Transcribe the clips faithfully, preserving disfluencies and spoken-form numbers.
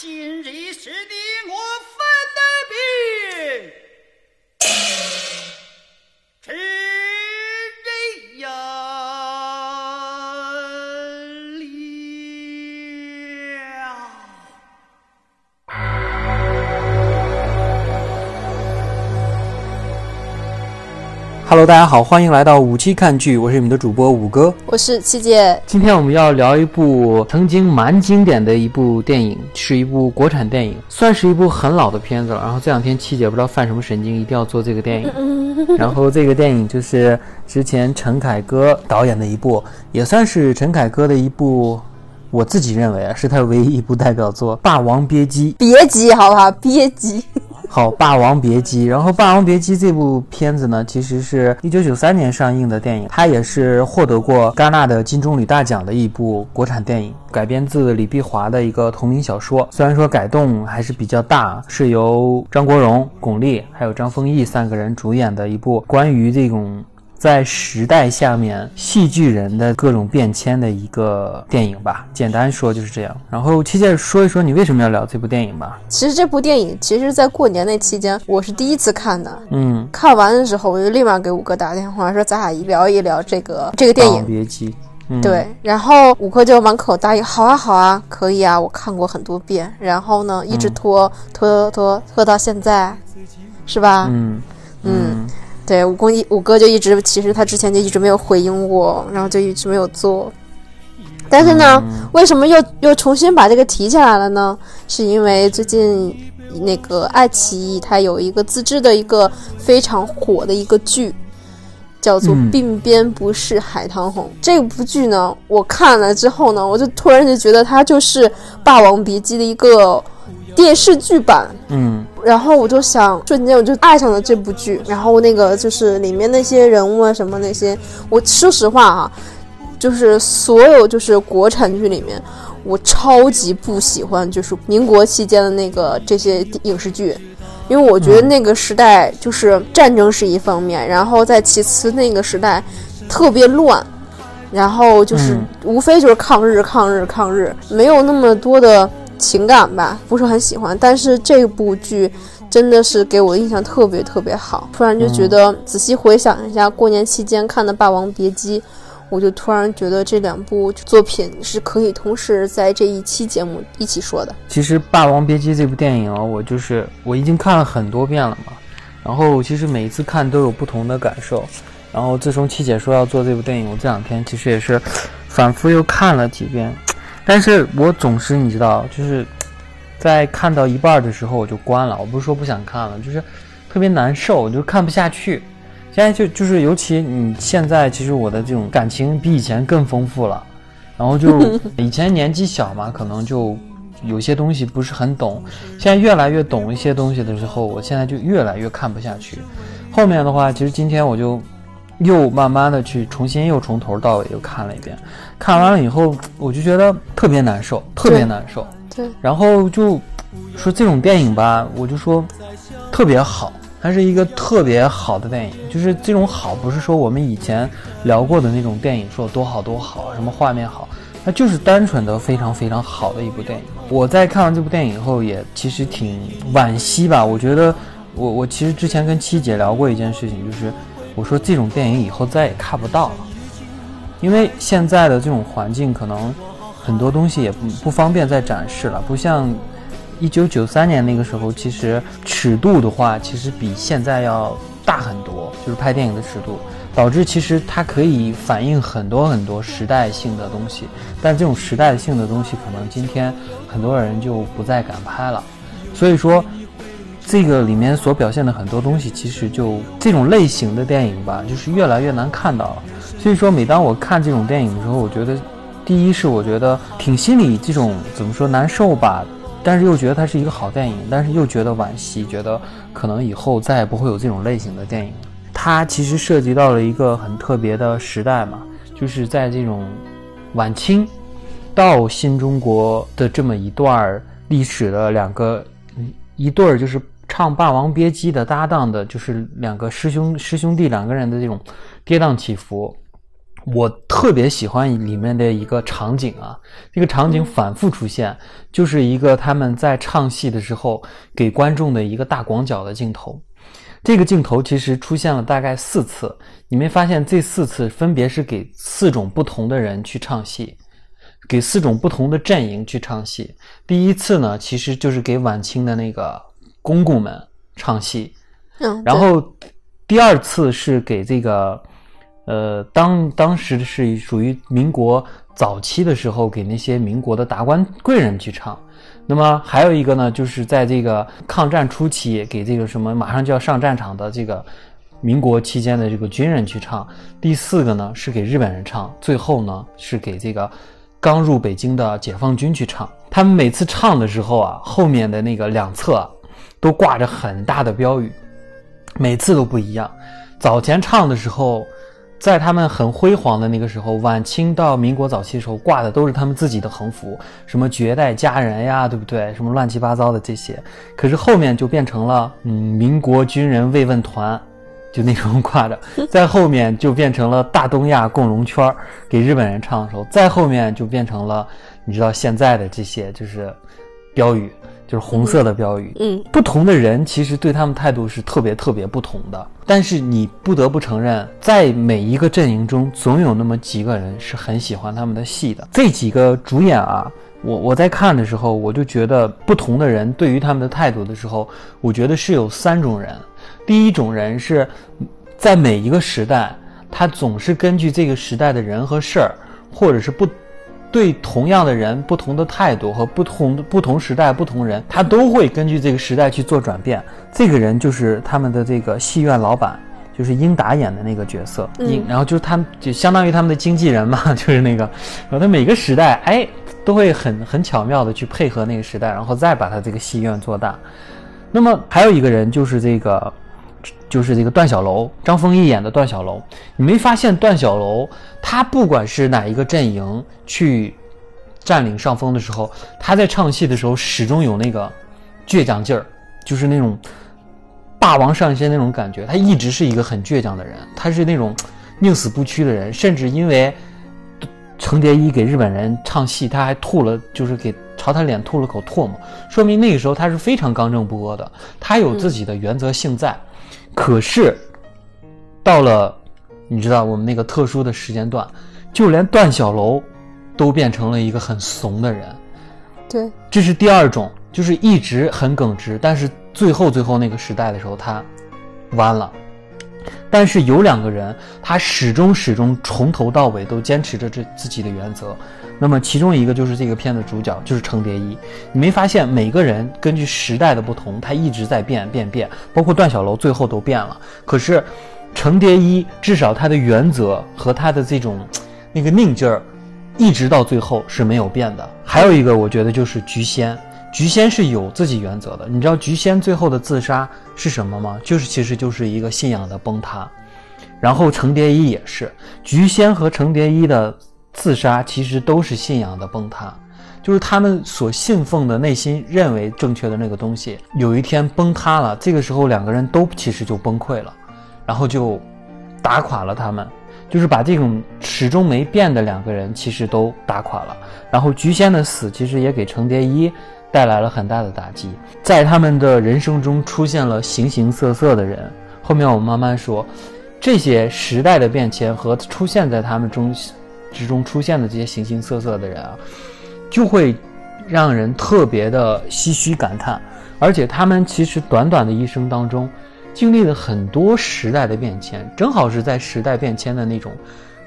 今日是的我犯的病，吃人呀！Hello， 大家好，欢迎来到五七看剧，我是你们的主播五哥，我是七姐。今天我们要聊一部曾经蛮经典的一部电影，是一部国产电影，算是一部很老的片子了。然后这两天七姐不知道犯什么神经，一定要做这个电影。嗯嗯然后这个电影就是之前陈凯歌导演的一部，也算是陈凯歌的一部，我自己认为啊，是他唯一一部代表作《霸王别姬》。别姬好不好？别姬。好，《霸王别姬》。然后《霸王别姬》这部片子呢，其实是一九九三年上映的电影，它也是获得过戛纳的金棕榈大奖的一部国产电影，改编自李碧华的一个同名小说。虽然说改动还是比较大，是由张国荣、巩俐还有张丰毅三个人主演的一部关于这种在时代下面戏剧人的各种变迁的一个电影吧，简单说就是这样。然后七姐说一说你为什么要聊这部电影吧。其实这部电影其实在过年那期间我是第一次看的，嗯，看完的时候我就立马给五哥打电话说咱俩一聊一聊这个这个电影《霸王别姬》。嗯、对，然后五哥就满口答应，好啊好啊，可以啊，我看过很多遍，然后呢一直拖、嗯、拖拖拖到现在是吧。嗯嗯。嗯对，五公一五哥就一直，其实他之前就一直没有回应我，然后就一直没有做。但是呢，嗯、为什么又又重新把这个提起来了呢？是因为最近那个爱奇艺它有一个自制的一个非常火的一个剧，叫做《鬓边不是海棠红》。嗯、这部剧呢，我看了之后呢，我就突然就觉得它就是《霸王别姬》的一个电视剧版。嗯。然后我就想瞬间我就爱上了这部剧，然后那个就是里面那些人物啊什么那些，我说实话啊，就是所有就是国产剧里面我超级不喜欢就是民国期间的那个这些影视剧，因为我觉得那个时代就是战争是一方面，然后再其次那个时代特别乱，然后就是、嗯、无非就是抗日抗日抗日，没有那么多的情感吧，不是很喜欢。但是这部剧真的是给我印象特别特别好，突然就觉得、嗯、仔细回想一下过年期间看的《霸王别姬》，我就突然觉得这两部作品是可以同时在这一期节目一起说的。其实《霸王别姬》这部电影哦，我就是我已经看了很多遍了嘛，然后其实每一次看都有不同的感受。然后自从七姐说要做这部电影，我这两天其实也是反复又看了几遍，但是我总是你知道就是在看到一半的时候我就关了，我不是说不想看了，就是特别难受，我就看不下去。现在就就是尤其你现在其实我的这种感情比以前更丰富了，然后就以前年纪小嘛，可能就有些东西不是很懂，现在越来越懂一些东西的时候，我现在就越来越看不下去。后面的话其实今天我就又慢慢的去重新又从头到尾又看了一遍，看完了以后我就觉得特别难受，特别难受。对，对然后就说这种电影吧，我就说特别好，它是一个特别好的电影，就是这种好不是说我们以前聊过的那种电影，说多好多好，什么画面好，它就是单纯的非常非常好的一部电影。我在看完这部电影以后，也其实挺惋惜吧。我觉得我我其实之前跟七姐聊过一件事情，就是。我说这种电影以后再也看不到了，因为现在的这种环境可能很多东西也 不, 不方便再展示了，不像一九九三年那个时候，其实尺度的话其实比现在要大很多，就是拍电影的尺度，导致其实它可以反映很多很多时代性的东西，但这种时代性的东西可能今天很多人就不再敢拍了，所以说这个里面所表现的很多东西，其实就这种类型的电影吧，就是越来越难看到了。所以说每当我看这种电影的时候，我觉得第一是我觉得挺心里这种怎么说难受吧，但是又觉得它是一个好电影，但是又觉得惋惜，觉得可能以后再也不会有这种类型的电影。它其实涉及到了一个很特别的时代嘛，就是在这种晚清到新中国的这么一段历史的两个一对儿，就是唱《霸王别姬》的搭档的，就是两个师兄师兄弟两个人的这种跌宕起伏，我特别喜欢里面的一个场景啊，这个场景反复出现，就是一个他们在唱戏的时候给观众的一个大广角的镜头。这个镜头其实出现了大概四次，你没发现这四次分别是给四种不同的人去唱戏，给四种不同的阵营去唱戏。第一次呢，其实就是给晚清的那个公公们唱戏，嗯，然后第二次是给这个呃，当当时是属于民国早期的时候，给那些民国的达官贵人去唱。那么还有一个呢，就是在这个抗战初期，给这个什么马上就要上战场的这个民国期间的这个军人去唱。第四个呢是给日本人唱，最后呢是给这个刚入北京的解放军去唱。他们每次唱的时候啊，后面的那个两侧啊，都挂着很大的标语，每次都不一样。早前唱的时候，在他们很辉煌的那个时候，晚清到民国早期的时候，挂的都是他们自己的横幅，什么绝代佳人呀，对不对？什么乱七八糟的这些。可是后面就变成了，嗯，民国军人慰问团，就那种挂着。在后面就变成了大东亚共荣圈，给日本人唱的时候。再后面就变成了，你知道现在的这些就是标语，就是红色的标语。嗯，不同的人其实对他们态度是特别特别不同的，但是你不得不承认，在每一个阵营中总有那么几个人是很喜欢他们的戏的。这几个主演啊，我我在看的时候，我就觉得不同的人对于他们的态度的时候，我觉得是有三种人。第一种人是在每一个时代，他总是根据这个时代的人和事儿，或者是不对同样的人不同的态度和不同不同时代不同人，他都会根据这个时代去做转变。这个人就是他们的这个戏院老板，就是英达演的那个角色，嗯，然后就是他们就相当于他们的经纪人嘛，就是那个，然后他每个时代哎都会很很巧妙的去配合那个时代，然后再把他这个戏院做大。那么还有一个人就是这个就是这个段小楼，张丰毅演的段小楼。你没发现段小楼他不管是哪一个阵营去占领上风的时候，他在唱戏的时候始终有那个倔强劲儿，就是那种霸王上身那种感觉。他一直是一个很倔强的人，他是那种宁死不屈的人，甚至因为程蝶衣给日本人唱戏，他还吐了，就是给朝他脸吐了口唾沫，说明那个时候他是非常刚正不阿的，他有自己的原则性在。嗯，可是到了你知道我们那个特殊的时间段，就连段小楼都变成了一个很怂的人。对，这是第二种，就是一直很耿直，但是最后最后那个时代的时候他弯了。但是有两个人他始终始终从头到尾都坚持着这自己的原则。那么其中一个就是这个片子主角，就是程蝶衣。你没发现每个人根据时代的不同他一直在变变变，包括段小楼最后都变了。可是程蝶衣至少他的原则和他的这种那个拧劲儿一直到最后是没有变的。还有一个我觉得就是菊仙，菊仙是有自己原则的。你知道菊仙最后的自杀是什么吗？就是其实就是一个信仰的崩塌。然后程蝶衣也是，菊仙和程蝶衣的自杀其实都是信仰的崩塌，就是他们所信奉的内心认为正确的那个东西有一天崩塌了，这个时候两个人都其实就崩溃了，然后就打垮了他们，就是把这种始终没变的两个人其实都打垮了。然后菊仙的死其实也给程蝶衣带来了很大的打击，在他们的人生中出现了形形色色的人。后面我慢慢说，这些时代的变迁和出现在他们中之中出现的这些形形色色的人啊，就会让人特别的唏嘘感叹。而且他们其实短短的一生当中，经历了很多时代的变迁，正好是在时代变迁的那种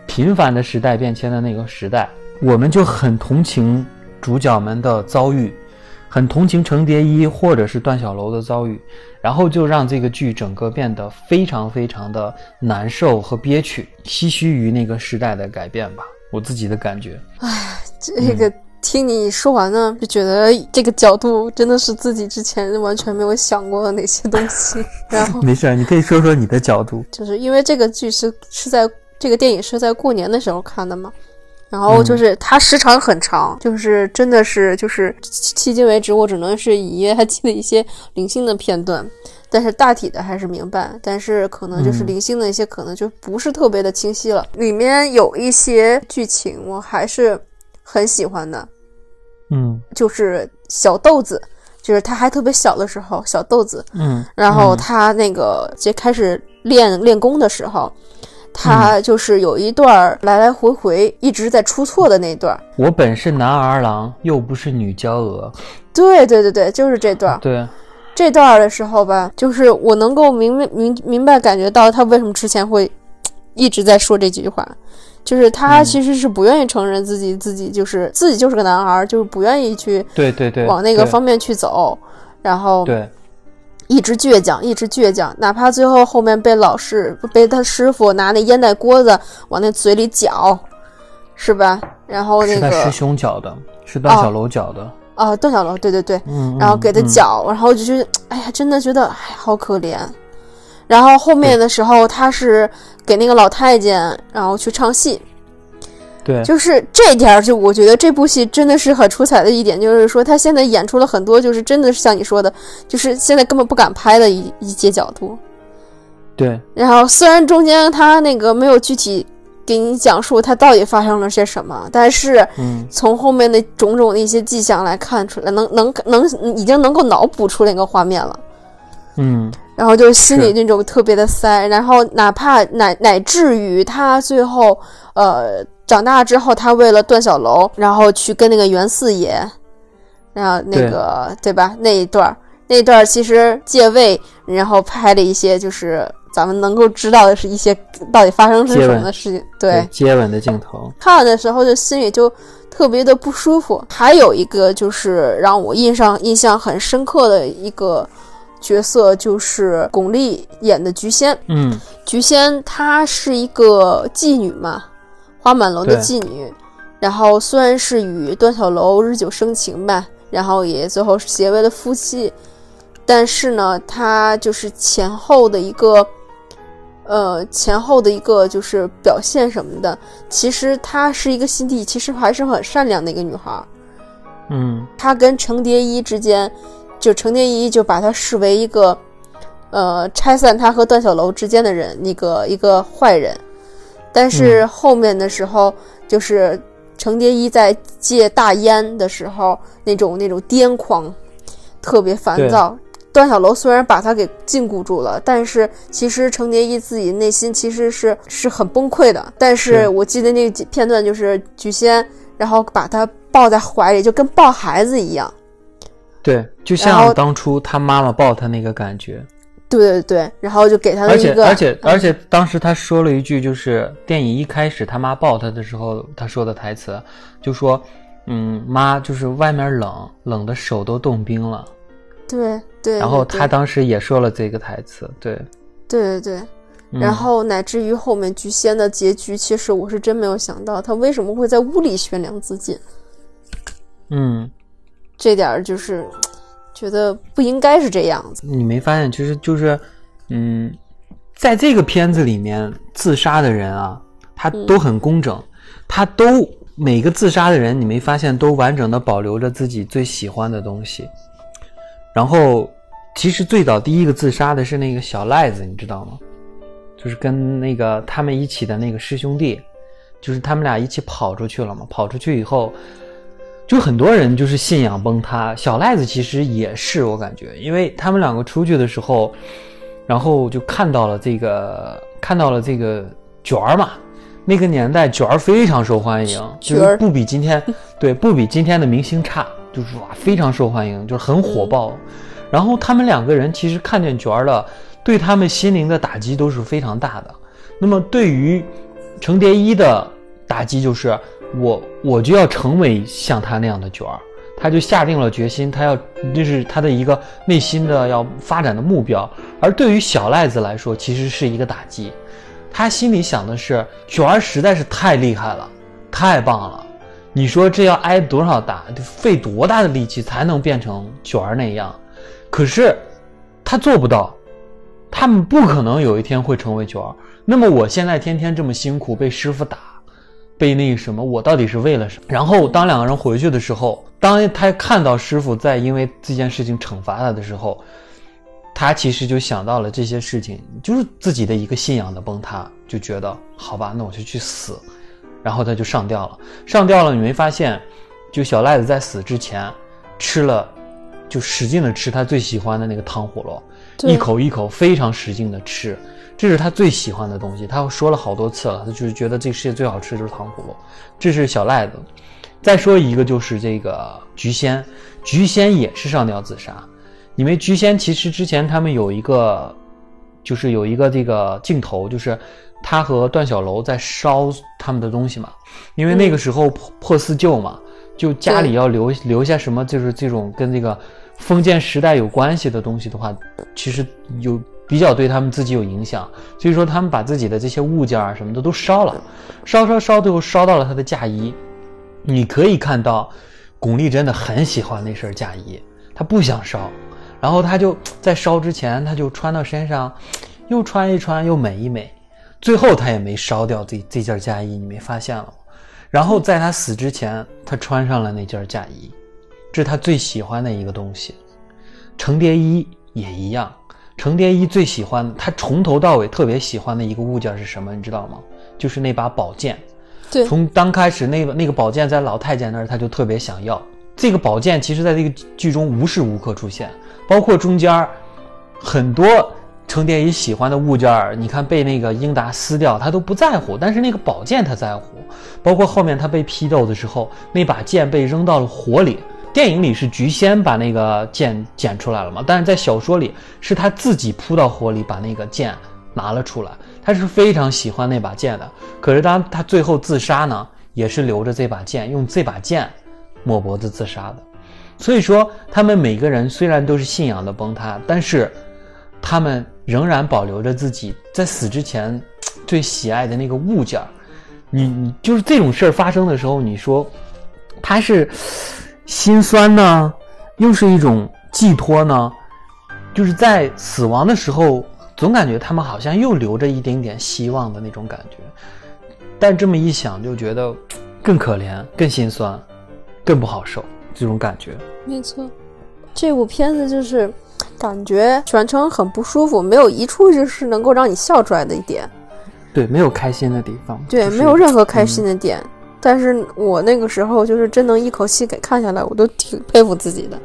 频繁的时代变迁的那个时代，我们就很同情主角们的遭遇。很同情程蝶衣或者是段小楼的遭遇，然后就让这个剧整个变得非常非常的难受和憋屈，唏嘘于那个时代的改变吧，我自己的感觉。哎，这个听你说完呢，嗯，就觉得这个角度真的是自己之前完全没有想过的那些东西。然后没事，你可以说说你的角度。就是因为这个剧是是在这个电影是在过年的时候看的嘛。然后就是它时长很长，嗯，就是真的是就是迄今为止我只能是以还记得一些零星的片段，但是大体的还是明白，但是可能就是零星的一些可能就不是特别的清晰了、嗯、里面有一些剧情我还是很喜欢的，嗯，就是小豆子，就是他还特别小的时候，小豆子，嗯，然后他那个就开始练练功的时候，他就是有一段来来回回一直在出错的那段。我本是男儿郎，又不是女娇娥。对对对对，就是这段。对，这段的时候吧，就是我能够明明明白感觉到他为什么之前会一直在说这句话，就是他其实是不愿意承认自己、嗯、自己就是自己就是个男孩，就是不愿意去对对对往那个方面去走，然后对。一直倔强一直倔强，哪怕最后后面被老师被他师傅拿那烟袋锅子往那嘴里搅，是吧，然后那个是他师兄搅的，是段小楼搅的，哦，段小楼，对对对，嗯，然后给他搅、嗯、然后就觉得哎呀真的觉得哎好可怜，然后后面的时候他是给那个老太监然后去唱戏，对，就是这点就我觉得这部戏真的是很出彩的一点，就是说他现在演出了很多，就是真的是像你说的，就是现在根本不敢拍的一一些角度。对。然后虽然中间他那个没有具体给你讲述他到底发生了些什么，但是从后面的种种的一些迹象来看出来，能能能已经能够脑补出那个画面了。嗯。然后就心里那种特别的塞，然后哪怕乃乃至于他最后呃。长大之后他为了段小楼然后去跟那个袁四爷，然后那个 对, 对吧，那一段那一段其实借位然后拍了一些就是咱们能够知道的是一些到底发生是什么的事情，对，接吻的镜头看的时候就心里就特别的不舒服。还有一个就是让我印象印象很深刻的一个角色，就是巩俐演的菊仙，嗯，菊仙她是一个妓女嘛，花满楼的妓女，然后虽然是与段小楼日久生情吧，然后也最后结为了夫妻，但是呢他就是前后的一个呃前后的一个就是表现什么的，其实她是一个心地其实还是很善良的一个女孩，嗯，她跟程蝶衣之间，就程蝶衣就把她视为一个呃拆散她和段小楼之间的人，那个一个坏人，但是后面的时候、嗯、就是程蝶衣在戒大烟的时候那种那种癫狂特别烦躁，段小楼虽然把他给禁锢住了，但是其实程蝶衣自己内心其实是是很崩溃的，但是我记得那个片段就是菊仙然后把他抱在怀里就跟抱孩子一样，对，就像当初他妈妈抱他那个感觉，对对对，然后就给他的一个，而且而且而且当时他说了一句，就是电影一开始他妈抱他的时候他说的台词，就说嗯妈就是外面冷冷的手都冻冰了，对 对, 对, 对，然后他当时也说了这个台词，对对对对、嗯、然后乃至于后面菊仙的结局，其实我是真没有想到他为什么会在屋里悬梁自尽，嗯，这点就是觉得不应该是这样子。你没发现其实就是嗯在这个片子里面自杀的人啊他都很工整、嗯、他都每个自杀的人你没发现都完整的保留着自己最喜欢的东西，然后其实最早第一个自杀的是那个小赖子，你知道吗，就是跟那个他们一起的那个师兄弟，就是他们俩一起跑出去了嘛，跑出去以后就很多人就是信仰崩塌，小赖子其实也是，我感觉因为他们两个出去的时候然后就看到了这个看到了这个卷儿嘛，那个年代卷儿非常受欢迎，就是不比今天对不比今天的明星差，就是哇非常受欢迎，就是很火爆、嗯、然后他们两个人其实看见卷儿了对他们心灵的打击都是非常大的，那么对于程蝶衣的打击就是我我就要成为像他那样的卷儿，他就下定了决心，他要这是他的一个内心的要发展的目标。而对于小赖子来说，其实是一个打击，他心里想的是卷儿实在是太厉害了，太棒了，你说这要挨多少打，费多大的力气才能变成卷儿那样？可是他做不到，他们不可能有一天会成为卷儿。那么我现在天天这么辛苦，被师傅打。被那个什么我到底是为了什么，然后当两个人回去的时候，当他看到师傅在因为这件事情惩罚他的时候，他其实就想到了这些事情，就是自己的一个信仰的崩塌，就觉得好吧，那我就去死，然后他就上吊了。上吊了，你没发现，就小赖子在死之前吃了，就使劲的吃他最喜欢的那个糖葫芦，一口一口非常使劲的吃，这是他最喜欢的东西。他说了好多次了，他就是觉得这个世界最好吃的就是糖葫芦，这是小赖子。再说一个就是这个菊仙，菊仙也是上吊自杀。因为菊仙其实之前他们有一个，就是有一个这个镜头，就是他和段小楼在烧他们的东西嘛。因为那个时候破四旧嘛，就家里要留留下什么，就是这种跟这个封建时代有关系的东西的话，其实有比较对他们自己有影响，所以说他们把自己的这些物件啊什么的都烧了，烧烧烧，最后烧到了他的嫁衣。你可以看到，巩俐真的很喜欢那身嫁衣，她不想烧。然后他就在烧之前他就穿到身上，又穿一穿又美一美，最后他也没烧掉这这件嫁衣，你没发现了吗？然后在他死之前他穿上了那件嫁衣，这是他最喜欢的一个东西。程蝶衣也一样，程蝶衣最喜欢的，他从头到尾特别喜欢的一个物件是什么你知道吗？就是那把宝剑。对，从刚开始那个那个宝剑在老太监那儿他就特别想要。这个宝剑其实在这个剧中无时无刻出现，包括中间很多程蝶衣喜欢的物件，你看被那个英达撕掉他都不在乎，但是那个宝剑他在乎。包括后面他被批斗的时候，那把剑被扔到了火里，电影里是菊仙把那个剑捡出来了嘛，但是在小说里是他自己扑到火里把那个剑拿了出来，他是非常喜欢那把剑的。可是当他最后自杀呢，也是留着这把剑，用这把剑抹脖子自杀的。所以说他们每个人虽然都是信仰的崩塌，但是他们仍然保留着自己在死之前最喜爱的那个物件。你你就是这种事儿发生的时候，你说他是心酸呢，又是一种寄托呢，就是在死亡的时候总感觉他们好像又留着一点点希望的那种感觉。但这么一想就觉得更可怜更心酸更不好受，这种感觉。没错，这部片子就是感觉全程很不舒服，没有一处就是能够让你笑出来的一点。对，没有开心的地方。对、就是、没有任何开心的点、嗯、但是我那个时候就是真能一口气给看下来，我都挺佩服自己的。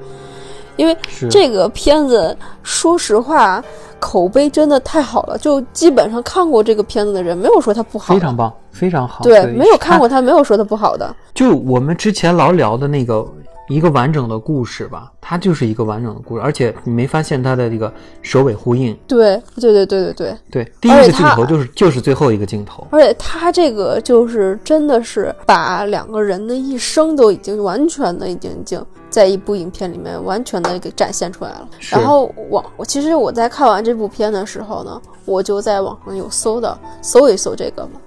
因为这个片子说实话口碑真的太好了，就基本上看过这个片子的人没有说它不好，非常棒非常好。 对, 对，没有看过它没有说它不好的。就我们之前老聊的那个一个完整的故事吧，它就是一个完整的故事，而且你没发现它的这个首尾呼应。对对对对对对对，第一个镜头就是就是最后一个镜头。而且它这个就是真的是把两个人的一生都已经完全的已经已经在一部影片里面完全的给展现出来了。然后我其实我在看完这部片的时候呢，我就在网上有搜的搜一搜这个嘛，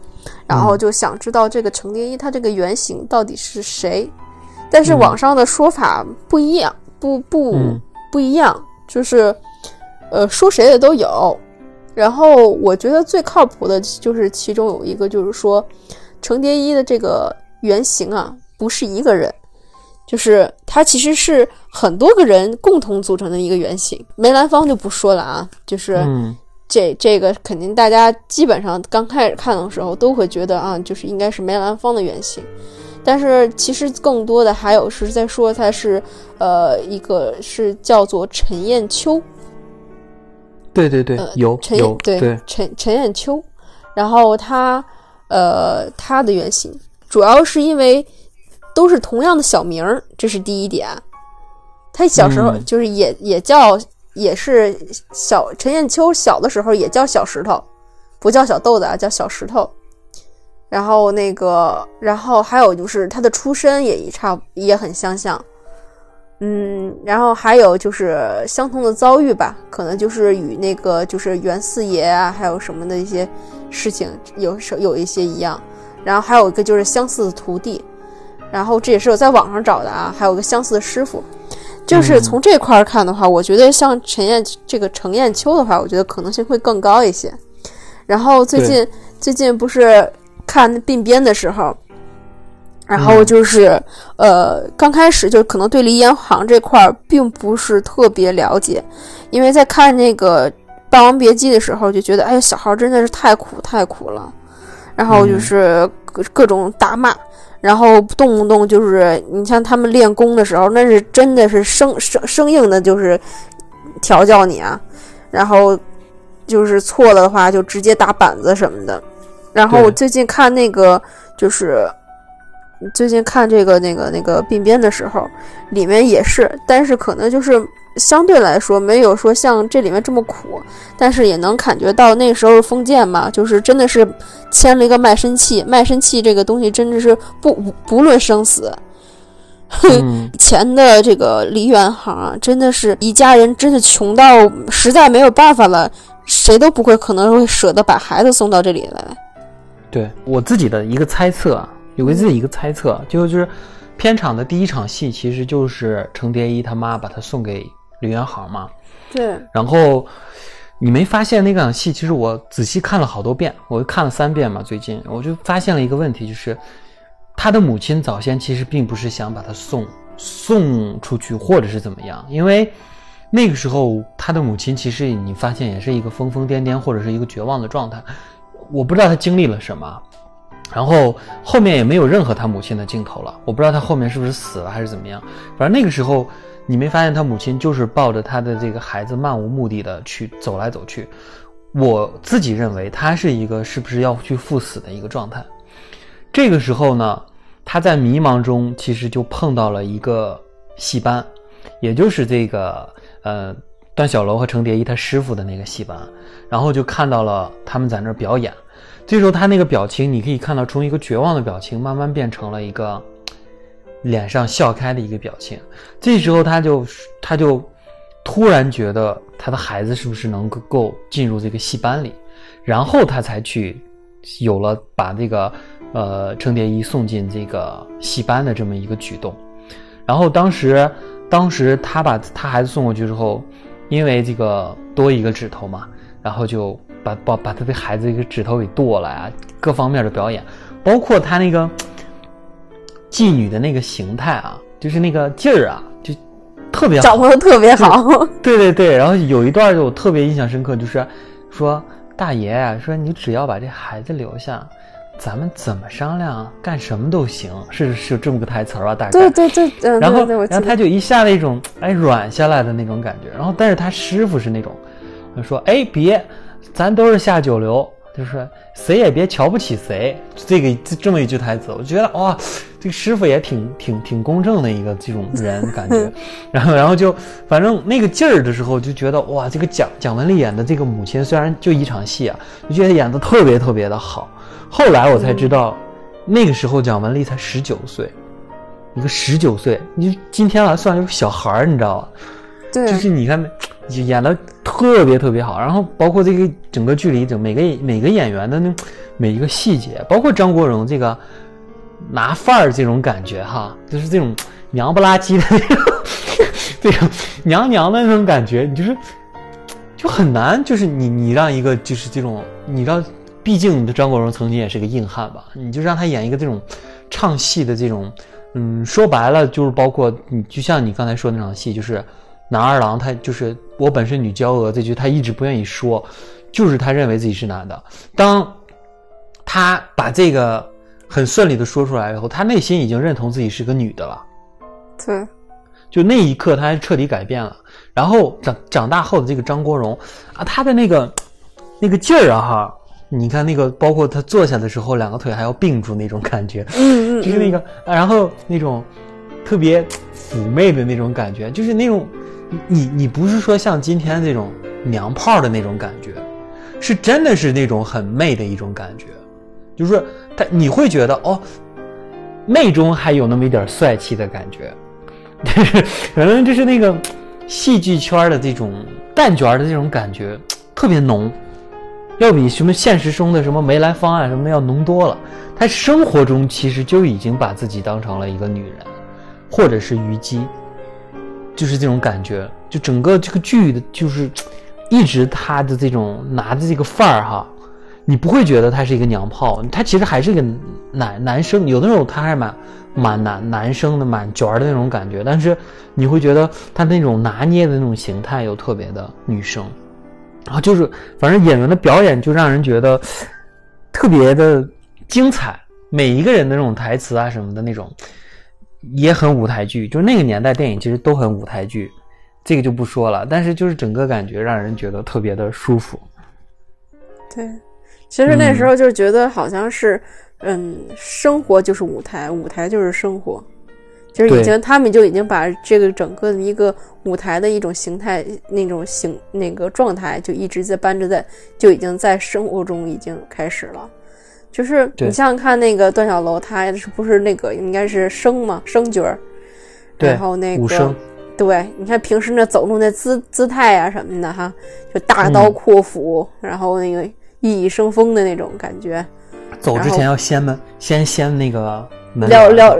然后就想知道这个程蝶衣他这个原型到底是谁。但是网上的说法不一样，嗯、不不、嗯、不一样，就是，呃，说谁的都有。然后我觉得最靠谱的就是其中有一个，就是说，程蝶衣的这个原型啊，不是一个人，就是他其实是很多个人共同组成的一个原型。梅兰芳就不说了啊，就是。嗯这这个肯定大家基本上刚开始看的时候都会觉得啊，就是应该是梅兰芳的原型，但是其实更多的还有是在说他是呃一个是叫做陈砚秋。对对对、呃、有陈有对对陈陈砚秋，然后他呃他的原型主要是因为都是同样的小名，这是第一点。他小时候就是也、嗯、也叫。也是小陈砚秋，小的时候也叫小石头，不叫小豆子啊，叫小石头。然后那个，然后还有就是他的出身也一差也很相像，嗯，然后还有就是相同的遭遇吧，可能就是与那个就是袁四爷啊，还有什么的一些事情有有一些一样。然后还有一个就是相似的徒弟，然后这也是我在网上找的啊，还有个相似的师傅。就是从这块看的话，我觉得像陈砚这个程砚秋的话，我觉得可能性会更高一些。然后最近最近不是看鬓边的时候，然后就是、嗯、呃，刚开始就可能对梨研行这块并不是特别了解，因为在看那个《霸王别姬》的时候就觉得，哎，小孩真的是太苦太苦了，然后就是各种打骂。嗯，然后动不动就是你像他们练功的时候，那是真的是生生生硬的，就是调教你啊，然后就是错了的话就直接打板子什么的。然后我最近看那个就是最近看这个那个那个鬓边的时候，里面也是，但是可能就是相对来说没有说像这里面这么苦，但是也能感觉到那时候封建嘛，就是真的是签了一个卖身契，卖身契这个东西真的是不不论生死。以前的这个梨园行啊，真的是一家人真是穷到实在没有办法了，谁都不会可能会舍得把孩子送到这里来。对，我自己的一个猜测，有个自己一个猜测，就是片场的第一场戏其实就是程蝶衣他妈把他送给梨园行嘛。对，然后你没发现那场戏其实我仔细看了好多遍，我看了三遍嘛，最近我就发现了一个问题，就是他的母亲早先其实并不是想把他送送出去或者是怎么样，因为那个时候他的母亲其实你发现也是一个疯疯癫癫或者是一个绝望的状态，我不知道他经历了什么，然后后面也没有任何他母亲的镜头了，我不知道他后面是不是死了还是怎么样，反正那个时候你没发现他母亲就是抱着他的这个孩子漫无目的的去走来走去，我自己认为他是一个是不是要去赴死的一个状态。这个时候呢，他在迷茫中其实就碰到了一个戏班，也就是这个呃段小楼和程蝶衣他师傅的那个戏班，然后就看到了他们在那儿表演。这时候他那个表情你可以看到，从一个绝望的表情慢慢变成了一个脸上笑开的一个表情，这时候他就他就突然觉得他的孩子是不是能够进入这个戏班里，然后他才去有了把这个呃程蝶衣送进这个戏班的这么一个举动。然后当时当时他把他孩子送过去之后，因为这个多一个指头嘛，然后就把把把他的孩子一个指头给剁了啊，各方面的表演，包括他那个妓女的那个形态啊，就是那个劲儿啊，就特别好，掌握的特别好。对对对，然后有一段就我特别印象深刻，就是说大爷啊，说你只要把这孩子留下，咱们怎么商量干什么都行，是是这么个台词啊，大概。对对对，嗯、然后对对对然后他就一下那种哎软下来的那种感觉，然后但是他师傅是那种说哎别，咱都是下九流。就是谁也别瞧不起谁，这个这么一句台词，我觉得哇、哦，这个师傅也挺挺挺公正的一个这种人感觉，然后然后就反正那个劲儿的时候就觉得哇，这个蒋蒋雯丽演的这个母亲虽然就一场戏啊，就觉得演得特别特别的好。后来我才知道，嗯、那个时候蒋雯丽才十九岁，一个十九岁，你今天来算就是小孩儿，你知道吧？对，就是你看就演得特别特别好，然后包括这个整个剧里整每个每个演员的那每一个细节，包括张国荣这个拿范儿这种感觉哈，就是这种娘不拉几的那种这种娘娘的那种感觉，你就是就很难，就是你你让一个就是这种，你知道毕竟张国荣曾经也是个硬汉吧，你就让他演一个这种唱戏的这种，嗯，说白了就是包括你就像你刚才说的那场戏，就是男二郎他就是我本是女娇娥这句他一直不愿意说，就是他认为自己是男的，当他把这个很顺利的说出来以后，他内心已经认同自己是个女的了。对，就那一刻他彻底改变了。然后长长大后的这个张国荣啊，他的那个那个劲儿啊哈，你看那个包括他坐下的时候两个腿还要并住那种感觉，嗯嗯，就是那个、啊、然后那种特别妩媚的那种感觉，就是那种你你不是说像今天这种娘炮的那种感觉，是真的是那种很媚的一种感觉，就是他你会觉得哦，媚中还有那么一点帅气的感觉，但是可能就是那个戏剧圈的这种蛋卷的这种感觉特别浓，要比什么现实中的什么梅兰芳啊什么的要浓多了。他生活中其实就已经把自己当成了一个女人，或者是虞姬。就是这种感觉，就整个这个剧的就是一直他的这种拿着这个范儿哈，你不会觉得他是一个娘炮，他其实还是一个男男生，有的时候他还蛮蛮男男生的，蛮卷的那种感觉，但是你会觉得他那种拿捏的那种形态又特别的女生，然后就是反正演员的表演就让人觉得特别的精彩，每一个人的那种台词啊什么的那种也很舞台剧，就是那个年代电影其实都很舞台剧，这个就不说了，但是就是整个感觉让人觉得特别的舒服。对，其实那时候就觉得好像是 嗯, 嗯，生活就是舞台，舞台就是生活，就是以前他们就已经把这个整个的一个舞台的一种形态那种形那个状态就一直在搬着，在就已经在生活中已经开始了。就是你想想看那个段小楼，他是不是那个应该是生嘛，生角，然后那个武生，对，你看平时那走路那姿姿态啊什么的哈，就大刀阔斧、嗯、然后那个熠熠生风的那种感觉，走之前要先门先先那个门撩撩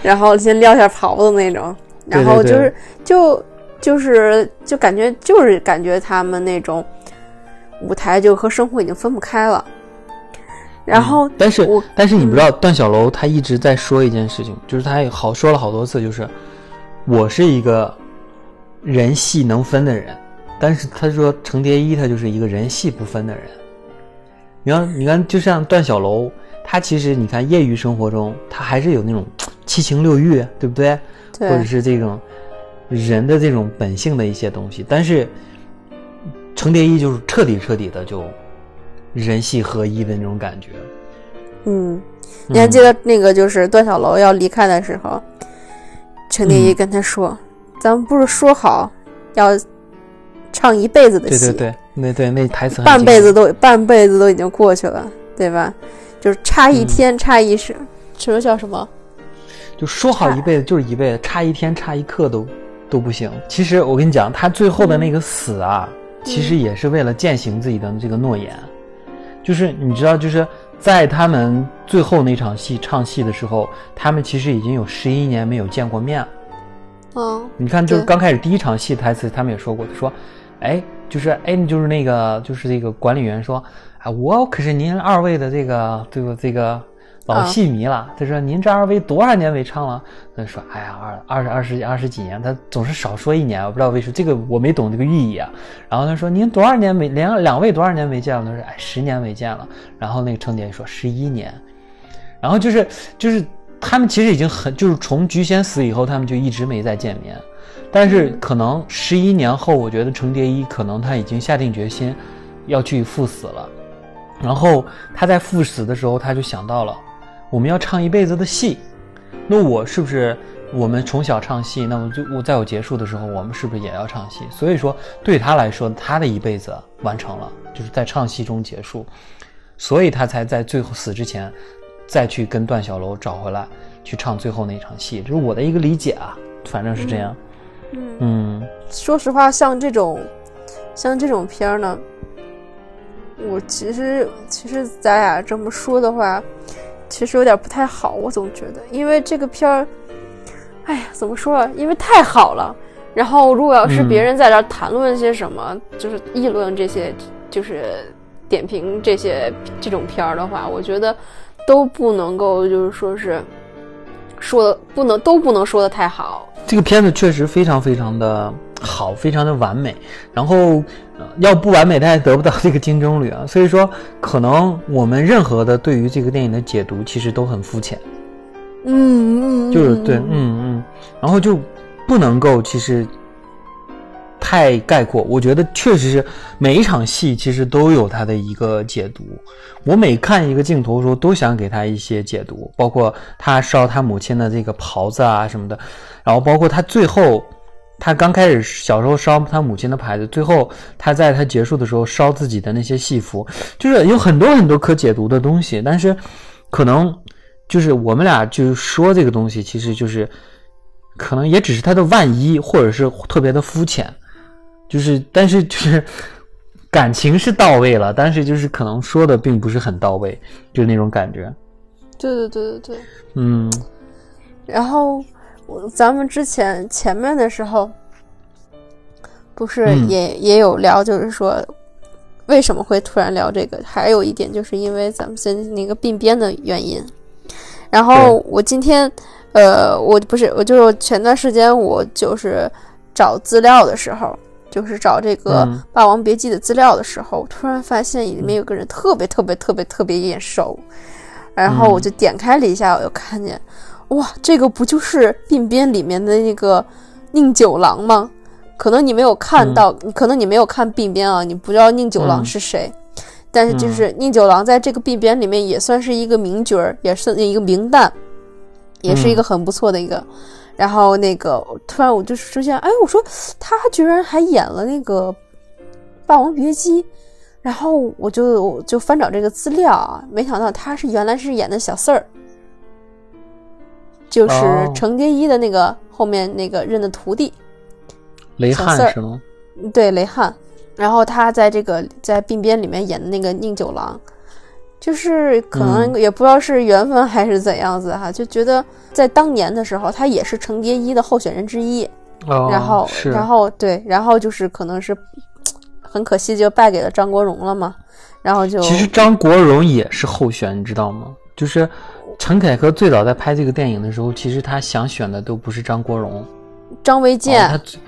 然后先撩下袍子那种，然后就是对对对就就是就感觉就是感觉他们那种舞台就和生活已经分不开了。然后、嗯、但是我但是你不知道、嗯、段小楼他一直在说一件事情，就是他也好说了好多次，就是我是一个人戏能分的人，但是他说程蝶衣他就是一个人戏不分的人。你看你看就像段小楼，他其实你看业余生活中他还是有那种七情六欲，对不对？对，或者是这种人的这种本性的一些东西，但是程蝶衣就是彻底彻底的就人戏合一的那种感觉。嗯，你还记得那个就是段小楼要离开的时候，程蝶衣跟他说、嗯、咱们不是说好要唱一辈子的戏，对对对，那对那台词半辈子都半辈子都已经过去了，对吧？就是差一天、嗯、差一时，什么叫什么就说好一辈子就是一辈子，差一天差一刻都都不行。其实我跟你讲他最后的那个死啊、嗯，其实也是为了践行自己的这个诺言，就是你知道，就是在他们最后那场戏唱戏的时候，他们其实已经有十一年没有见过面了。嗯，你看，就是刚开始第一场戏台词，他们也说过，说，哎，就是哎，就是那个，就是这个管理员说，啊，我可是您二位的这个这个这个老戏迷了。他说您这二位多少年没唱了？他说，哎呀，二二十二十二十几年，他总是少说一年，我不知道为什么，这个我没懂这个寓意啊。然后他说您多少年没两两位多少年没见了？他说哎，十年没见了。然后那个程蝶衣说十一年。然后就是就是他们其实已经很就是从菊仙死以后，他们就一直没再见面。但是可能十一年后，我觉得程蝶衣可能他已经下定决心要去赴死了。然后他在赴死的时候，他就想到了。我们要唱一辈子的戏，那我是不是我们从小唱戏，那么就我在我结束的时候，我们是不是也要唱戏？所以说对他来说，他的一辈子完成了，就是在唱戏中结束，所以他才在最后死之前再去跟段小楼找回来，去唱最后那场戏。这是我的一个理解啊，反正是这样。 嗯, 嗯, 嗯说实话，像这种像这种片呢，我其实其实咱俩这么说的话其实有点不太好，我总觉得，因为这个片儿，哎呀，怎么说啊？因为太好了。然后，如果要是别人在这谈论些什么，嗯、就是议论这些，就是点评这些这种片儿的话，我觉得都不能够，就是说是说的不能都不能说的太好。这个片子确实非常非常的好，非常的完美。然后。要不完美，他也得不到这个金棕榈啊。所以说，可能我们任何的对于这个电影的解读，其实都很肤浅。嗯嗯，就是对，嗯嗯，然后就不能够其实太概括。我觉得确实是每一场戏其实都有它的一个解读。我每看一个镜头的时候，都想给他一些解读，包括他烧他母亲的这个袍子啊什么的，然后包括他最后。他刚开始小时候烧他母亲的牌子，最后他在他结束的时候烧自己的那些戏服，就是有很多很多可解读的东西，但是可能就是我们俩就是说这个东西，其实就是可能也只是他的万一，或者是特别的肤浅，就是但是就是感情是到位了，但是就是可能说的并不是很到位，就是那种感觉。对对对对对，嗯，然后。咱们之前前面的时候不是也、嗯、也有聊，就是说为什么会突然聊这个，还有一点就是因为咱们最近那个鬓边的原因。然后我今天呃我不是我就前段时间我就是找资料的时候，就是找这个《霸王别姬》的资料的时候、嗯、突然发现里面有个人特别特别特别特别眼熟，然后我就点开了一下，我就看见哇，这个不就是鬓边里面的那个宁九郎吗？可能你没有看到、嗯、可能你没有看鬓边啊，你不知道宁九郎是谁、嗯、但是就是宁九郎在这个鬓边里面也算是一个名角，也是一个名旦，也是一个很不错的一个、嗯、然后那个突然我就出现，哎，我说他居然还演了那个《霸王别姬》，然后我就我就翻找这个资料啊，没想到他是原来是演的小四儿，就是程蝶衣的那个后面那个认的徒弟雷汉是吗？对，雷汉。然后他在这个在鬓边里面演的那个宁九郎，就是可能也不知道是缘分还是怎样子哈、嗯，就觉得在当年的时候他也是程蝶衣的候选人之一，哦、然后然后对，然后就是可能是很可惜就败给了张国荣了嘛，然后就其实张国荣也是候选，你知道吗？就是陈凯歌最早在拍这个电影的时候，其实他想选的都不是张国荣、张卫健，哦、他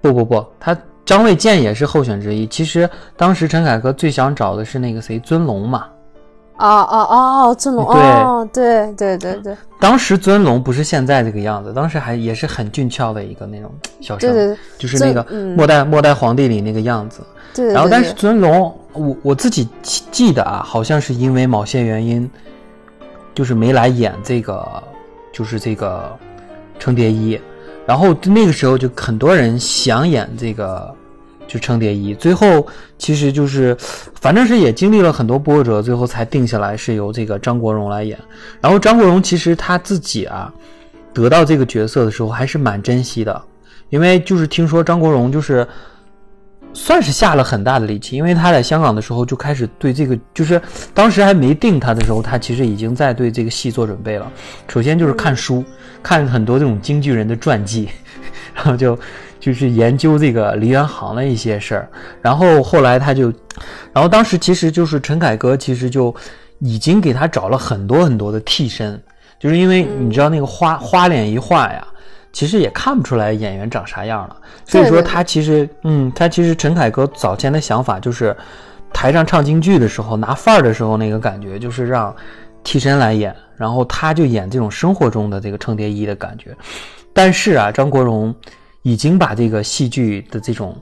不不不，他张卫健也是候选之一。其实当时陈凯歌最想找的是那个谁，尊龙嘛。啊啊啊！尊龙，哦，对对对对。当时尊龙不是现在这个样子，当时还也是很俊俏的一个那种小生，对对对，就是那个末代、嗯、末代皇帝里那个样子。对, 对, 对, 对。然后，但是尊龙，我我自己记得啊，好像是因为某些原因。就是没来演这个，就是这个程蝶衣，然后那个时候就很多人想演这个，就程蝶衣。最后其实就是，反正是也经历了很多波折，最后才定下来是由这个张国荣来演。然后张国荣其实他自己啊，得到这个角色的时候还是蛮珍惜的，因为就是听说张国荣就是算是下了很大的力气，因为他在香港的时候就开始对这个，就是当时还没定他的时候，他其实已经在对这个戏做准备了。首先就是看书，看很多这种京剧人的传记，然后就就是研究这个梨园行的一些事儿。然后后来他就，然后当时其实就是陈凯歌其实就已经给他找了很多很多的替身，就是因为你知道那个花花脸一画呀，其实也看不出来演员长啥样了，所以说他其实，嗯，他其实陈凯歌早前的想法就是，台上唱京剧的时候拿范儿的时候那个感觉，就是让替身来演，然后他就演这种生活中的这个程蝶衣的感觉。但是啊，张国荣已经把这个戏剧的这种，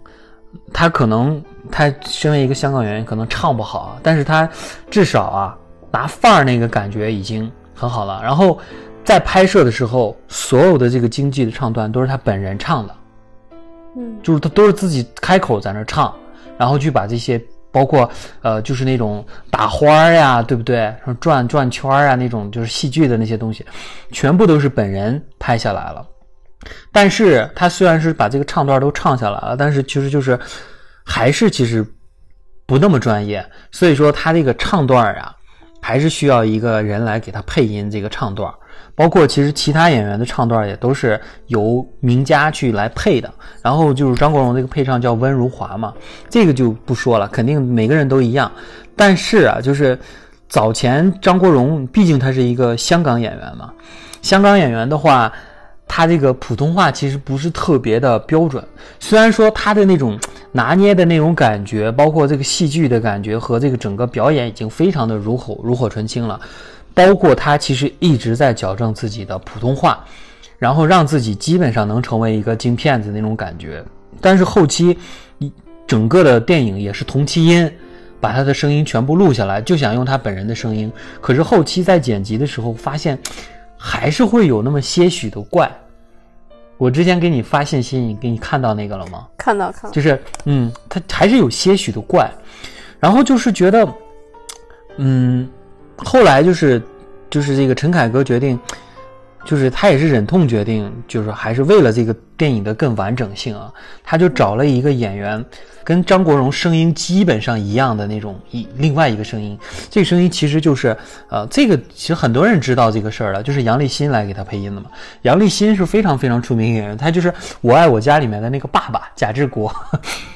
他可能他身为一个香港演员可能唱不好，但是他至少啊拿范儿那个感觉已经很好了，然后。在拍摄的时候，所有的这个京剧的唱段都是他本人唱的，嗯，就是他都是自己开口在那唱，然后去把这些包括呃，就是那种打花呀，对不对？转转圈啊，那种就是戏剧的那些东西，全部都是本人拍下来了。但是他虽然是把这个唱段都唱下来了，但是其实就是还是其实不那么专业，所以说他这个唱段啊，还是需要一个人来给他配音这个唱段。包括其实其他演员的唱段也都是由名家去来配的，然后就是张国荣这个配唱叫温如华嘛，这个就不说了，肯定每个人都一样。但是啊，就是早前张国荣毕竟他是一个香港演员嘛，香港演员的话，他这个普通话其实不是特别的标准，虽然说他的那种拿捏的那种感觉，包括这个戏剧的感觉和这个整个表演已经非常的炉火炉火纯青了。包括他其实一直在矫正自己的普通话，然后让自己基本上能成为一个京片子那种感觉。但是后期整个的电影也是同期音，把他的声音全部录下来，就想用他本人的声音。可是后期在剪辑的时候发现还是会有那么些许的怪。我之前给你发信息，你给你看到那个了吗？看到看到。就是嗯，他还是有些许的怪。然后就是觉得嗯，后来就是，就是这个陈凯歌决定，就是他也是忍痛决定，就是还是为了这个电影的更完整性啊，他就找了一个演员，跟张国荣声音基本上一样的那种一另外一个声音，这个声音其实就是，呃，这个其实很多人知道这个事儿了，就是杨立新来给他配音的嘛。杨立新是非常非常出名的演员，他就是《我爱我家》里面的那个爸爸贾志国。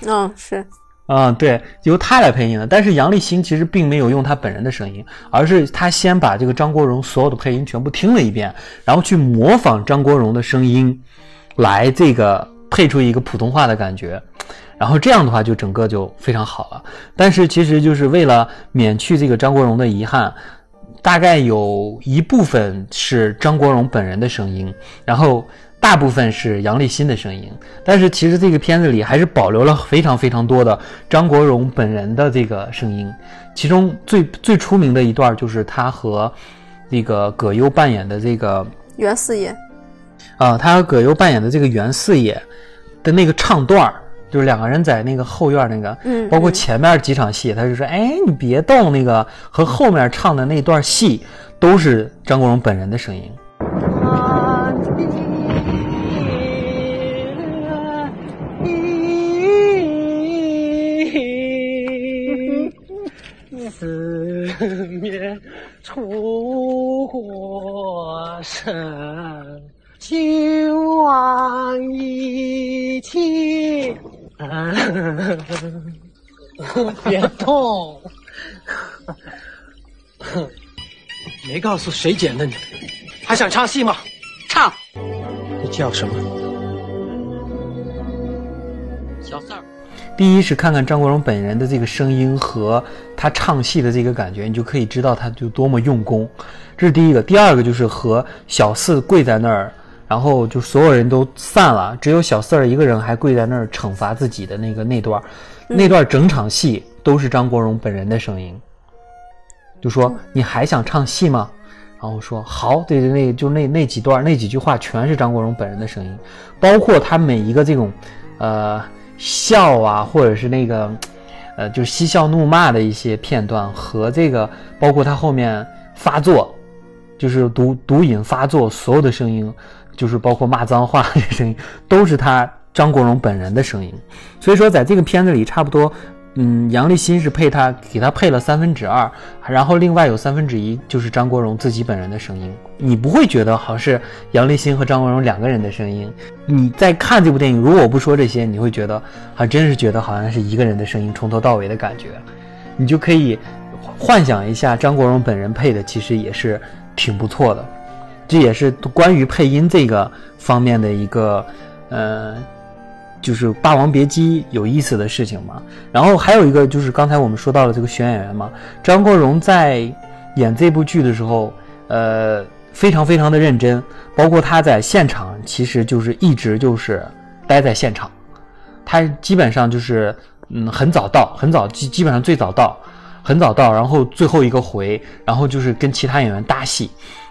嗯、哦，是。啊、嗯，对，由他来配音的。但是杨立新其实并没有用他本人的声音，而是他先把这个张国荣所有的配音全部听了一遍，然后去模仿张国荣的声音，来这个配出一个普通话的感觉。然后这样的话就整个就非常好了。但是其实就是为了免去这个张国荣的遗憾，大概有一部分是张国荣本人的声音，然后大部分是杨立新的声音，但是其实这个片子里还是保留了非常非常多的张国荣本人的这个声音，其中最最出名的一段就是他和那个葛优扮演的这个袁四爷，啊、呃，他和葛优扮演的这个袁四爷的那个唱段，就是两个人在那个后院那个，嗯，包括前面几场戏，他就说，哎，你别动那个，和后面唱的那段戏都是张国荣本人的声音。四面楚国神，君王一起，啊、别动！没告诉谁捡的你，还想唱戏吗？唱！你叫什么？小四儿。第一是看看张国荣本人的这个声音和他唱戏的这个感觉，你就可以知道他就多么用功，这是第一个。第二个就是和小四跪在那儿，然后就所有人都散了，只有小四儿一个人还跪在那儿惩罚自己的那个那段、嗯、那段整场戏都是张国荣本人的声音，就说、嗯、你还想唱戏吗？然后说好，对对，那就那那几段那几句话全是张国荣本人的声音，包括他每一个这种呃笑啊，或者是那个，呃，就是嬉笑怒骂的一些片段，和这个包括他后面发作，就是毒毒瘾发作，所有的声音，就是包括骂脏话的声音，都是他张国荣本人的声音。所以说，在这个片子里，差不多，嗯，杨立新是配他给他配了三分之二，然后另外有三分之一就是张国荣自己本人的声音。你不会觉得好像是杨立新和张国荣两个人的声音。你在看这部电影，如果我不说这些，你会觉得还真是觉得好像是一个人的声音从头到尾的感觉。你就可以幻想一下，张国荣本人配的其实也是挺不错的。这也是关于配音这个方面的一个呃。就是《霸王别姬》有意思的事情嘛，然后还有一个就是刚才我们说到了这个选演员嘛，张国荣在演这部剧的时候，呃，非常非常的认真，包括他在现场其实就是一直就是待在现场，他基本上就是嗯很早到，很早基基本上最早到，很早到，然后最后一个回，然后就是跟其他演员搭戏。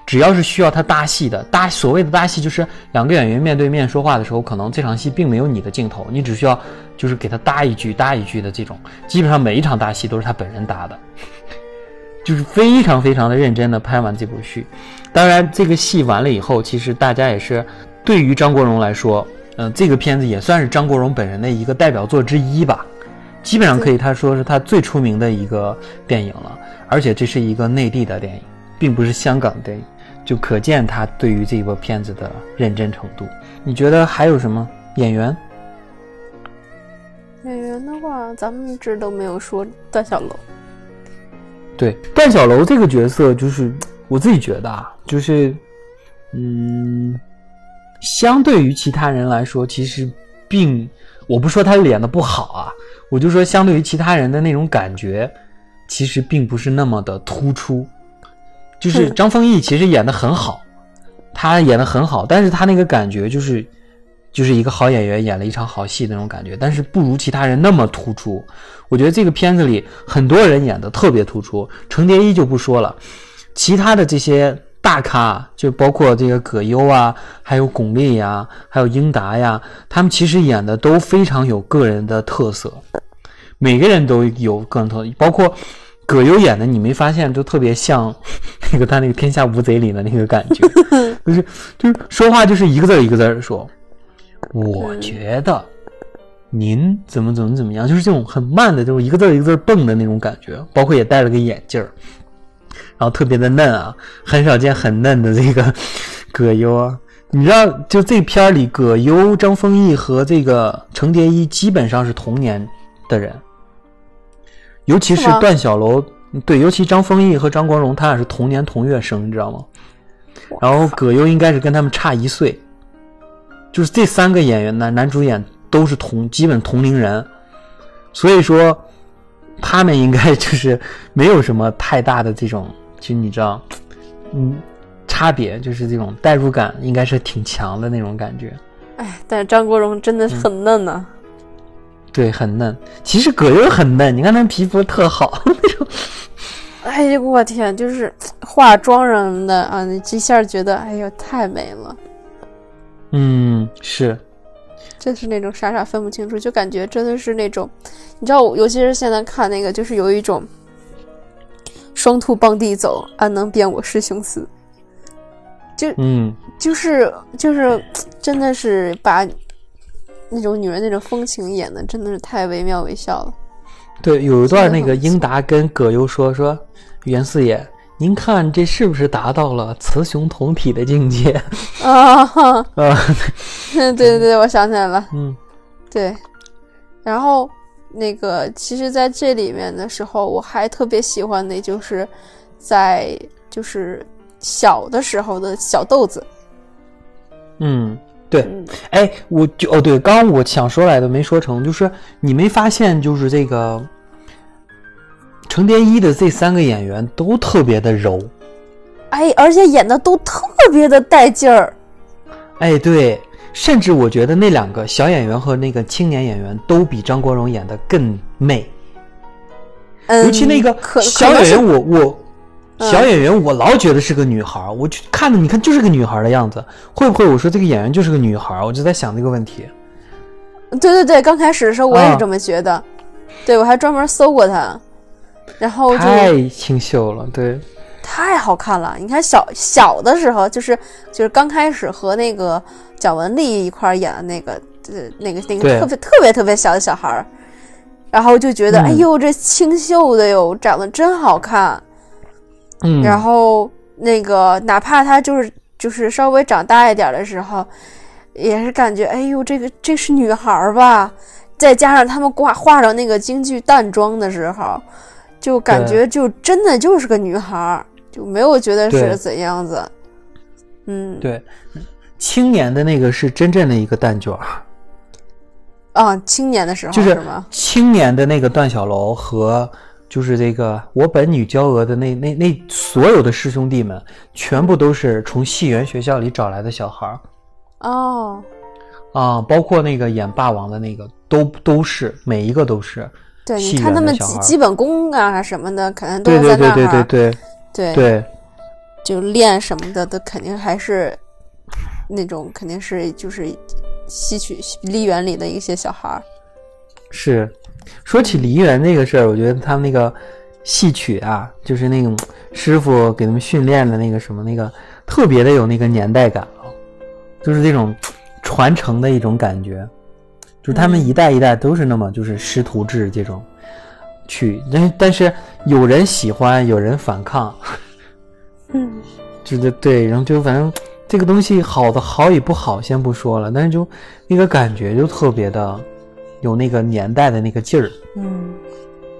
只要是需要他搭戏的，搭所谓的搭戏就是两个演员面对面说话的时候，可能这场戏并没有你的镜头，你只需要就是给他搭一句搭一句的这种，基本上每一场搭戏都是他本人搭的，就是非常非常的认真的拍完这部戏。当然这个戏完了以后，其实大家也是对于张国荣来说，嗯、呃，这个片子也算是张国荣本人的一个代表作之一吧，基本上可以他说是他最出名的一个电影了，而且这是一个内地的电影，并不是香港电影，就可见他对于这部片子的认真程度。你觉得还有什么演员？演员的话，咱们一直都没有说段小楼。对，段小楼这个角色，就是我自己觉得啊，就是，嗯，相对于其他人来说，其实并我不说他演的不好啊，我就说相对于其他人的那种感觉，其实并不是那么的突出。就是张丰毅其实演得很好，他演得很好，但是他那个感觉就是就是一个好演员演了一场好戏那种感觉，但是不如其他人那么突出。我觉得这个片子里很多人演得特别突出，程蝶衣就不说了，其他的这些大咖就包括这个葛优啊，还有巩俐呀，还有英达呀，他们其实演的都非常有个人的特色，每个人都有个人特色，包括葛优演的，你没发现就特别像那个他那个《天下无贼》里的那个感觉，就是就是说话就是一个字一个字说，我觉得您怎么怎么怎么样，就是这种很慢的，就是一个字一个字蹦的那种感觉，包括也戴了个眼镜儿，然后特别的嫩啊，很少见很嫩的这个葛优啊。你知道，就这片里葛优、张丰毅和这个程蝶衣基本上是同年的人，尤其是段小楼，对，尤其张丰毅和张国荣，他俩是同年同月生，你知道吗？然后葛优应该是跟他们差一岁，就是这三个演员男男主演都是同基本同龄人，所以说他们应该就是没有什么太大的这种，就你知道，嗯，差别就是这种代入感应该是挺强的那种感觉。哎，但是张国荣真的是很嫩啊。嗯，对，很嫩。其实葛优很嫩，你看他皮肤特好那种。哎呀，我天，就是化妆什么的啊，你这下觉得哎呦太美了。嗯，是。就是那种傻傻分不清楚，就感觉真的是那种，你知道，尤其是现在看那个，就是有一种双兔傍地走，安能辨我师兄思。就嗯，就是就是，真的是把那种女人那种风情演的真的是太惟妙惟肖了。对，有一段那个英达跟葛优说说袁四爷，您看这是不是达到了雌雄同体的境界啊？啊、哦对对对，我想起来了。嗯，对。然后那个其实在这里面的时候，我还特别喜欢的就是在就是小的时候的小豆子。嗯，对。哎，我就哦对，刚刚我想说来的没说成，就是你没发现就是这个程蝶衣的这三个演员都特别的柔，哎，而且演的都特别的带劲儿。哎，对，甚至我觉得那两个小演员和那个青年演员都比张国荣演的更媚。嗯，尤其那个小演员我，我我、嗯、小演员我老觉得是个女孩，我去看的，你看就是个女孩的样子，会不会我说这个演员就是个女孩？我就在想这个问题。对对对，刚开始的时候我也是这么觉得，啊、对我还专门搜过她。然后就太清秀了，对，太好看了。你看小小的时候，就是就是刚开始和那个蒋雯丽一块演的那个，呃，那个那个特别特别特别小的小孩，然后就觉得、嗯、哎呦，这清秀的哟，长得真好看。嗯，然后那个哪怕他就是就是稍微长大一点的时候，也是感觉哎呦，这个这是女孩吧？再加上他们挂画上那个京剧淡妆的时候。就感觉就真的就是个女孩，就没有觉得是怎样子。嗯，对，青年的那个是真正的一个蛋卷儿。啊，青年的时候就是青年的那个段小楼和就是这个我本女娇娥的那那那所有的师兄弟们，全部都是从戏园学校里找来的小孩儿。哦，啊，包括那个演霸王的那个，都都是每一个都是。对，你看他们基本功啊什么的，肯定都是在那儿。对对对对对对对，就练什么的，都肯定还是那种，肯定是就是吸取梨园里的一些小孩。是，说起梨园那个事儿，我觉得他们那个戏曲啊，就是那种师傅给他们训练的那个什么那个，特别的有那个年代感啊，就是这种传承的一种感觉。就是他们一代一代都是那么就是师徒制这种去，但但是有人喜欢，有人反抗，嗯，就对对，然后就反正这个东西好的好与不好先不说了，但是就那个感觉就特别的有那个年代的那个劲儿，嗯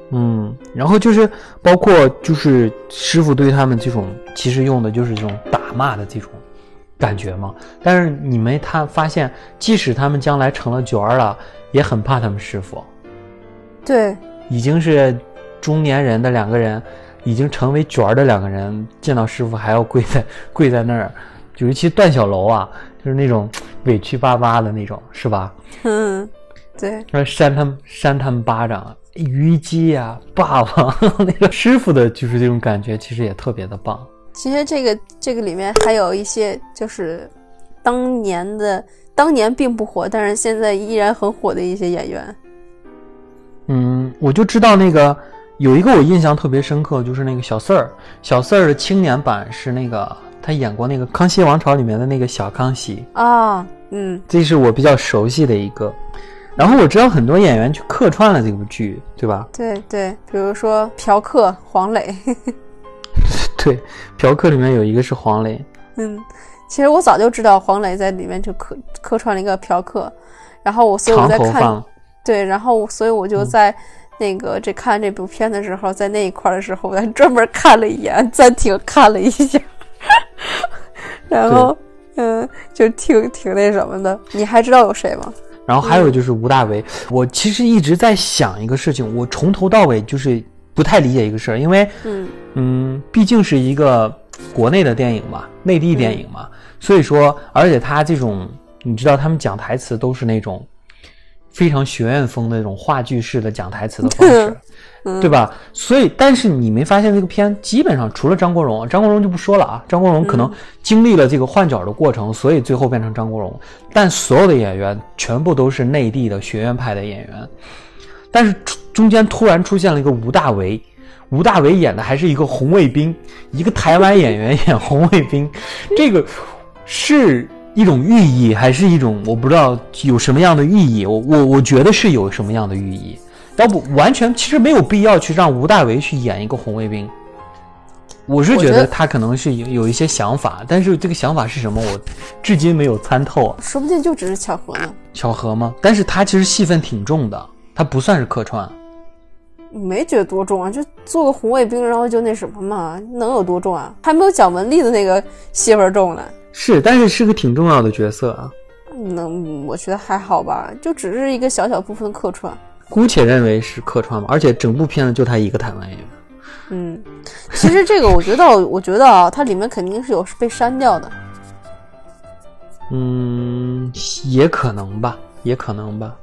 嗯，然后就是包括就是师傅对他们这种其实用的就是这种打骂的这种。感觉嘛，但是你没他发现，即使他们将来成了角儿了，也很怕他们师傅。对，已经是中年人的两个人，已经成为角儿的两个人，见到师傅还要跪在跪在那儿，尤其段小楼啊，就是那种委屈巴巴的那种，是吧？嗯，对。然后扇他们扇他们巴掌，虞姬啊，霸王那个师傅的，就是这种感觉，其实也特别的棒。其实这个这个里面还有一些就是当年的当年并不火，但是现在依然很火的一些演员。嗯，我就知道那个有一个我印象特别深刻，就是那个小四儿，小四儿的青年版是那个他演过那个《康熙王朝》里面的那个小康熙啊、哦，嗯，这是我比较熟悉的一个。然后我知道很多演员去客串了这部剧，对吧？对对，比如说嫖客黄磊。对，嫖客里面有一个是黄磊。嗯，其实我早就知道黄磊在里面就客客串了一个嫖客，然后我所以我在看，对，然后所以我就在那个这看这部片的时候，在那一块的时候，我还专门看了一眼，暂停看了一下，然后嗯，就挺挺那什么的。你还知道有谁吗？然后还有就是吴大维，嗯、我其实一直在想一个事情，我从头到尾就是不太理解一个事儿，因为嗯嗯，毕竟是一个国内的电影嘛，内地电影嘛，嗯、所以说，而且他这种，你知道他们讲台词都是那种。非常学院风的那种话剧式的讲台词的方式，嗯、对吧？所以，但是你没发现这个片基本上除了张国荣，张国荣就不说了啊。张国荣可能经历了这个换角的过程，嗯、所以最后变成张国荣。但所有的演员全部都是内地的学院派的演员，但是中间突然出现了一个吴大维，吴大维演的还是一个红卫兵，一个台湾演员演红卫兵，这个是。一种寓意还是一种我不知道有什么样的寓意，我我我觉得是有什么样的寓意，要不完全其实没有必要去让吴大维去演一个红卫兵。我是觉得他可能是有有一些想法，但是这个想法是什么，我至今没有参透啊。说不定就只是巧合呢。巧合吗？但是他其实戏份挺重的，他不算是客串。没觉得多重啊，就做个红卫兵，然后就那什么嘛，能有多重啊？还没有蒋雯丽的那个戏份重呢。是，但是是个挺重要的角色啊。嗯，我觉得还好吧，就只是一个小小部分客串。姑且认为是客串嘛，而且整部片子就他一个台湾演员。嗯，其实这个我觉得，我觉得啊，它里面肯定是有被删掉的。嗯，也可能吧，也可能吧，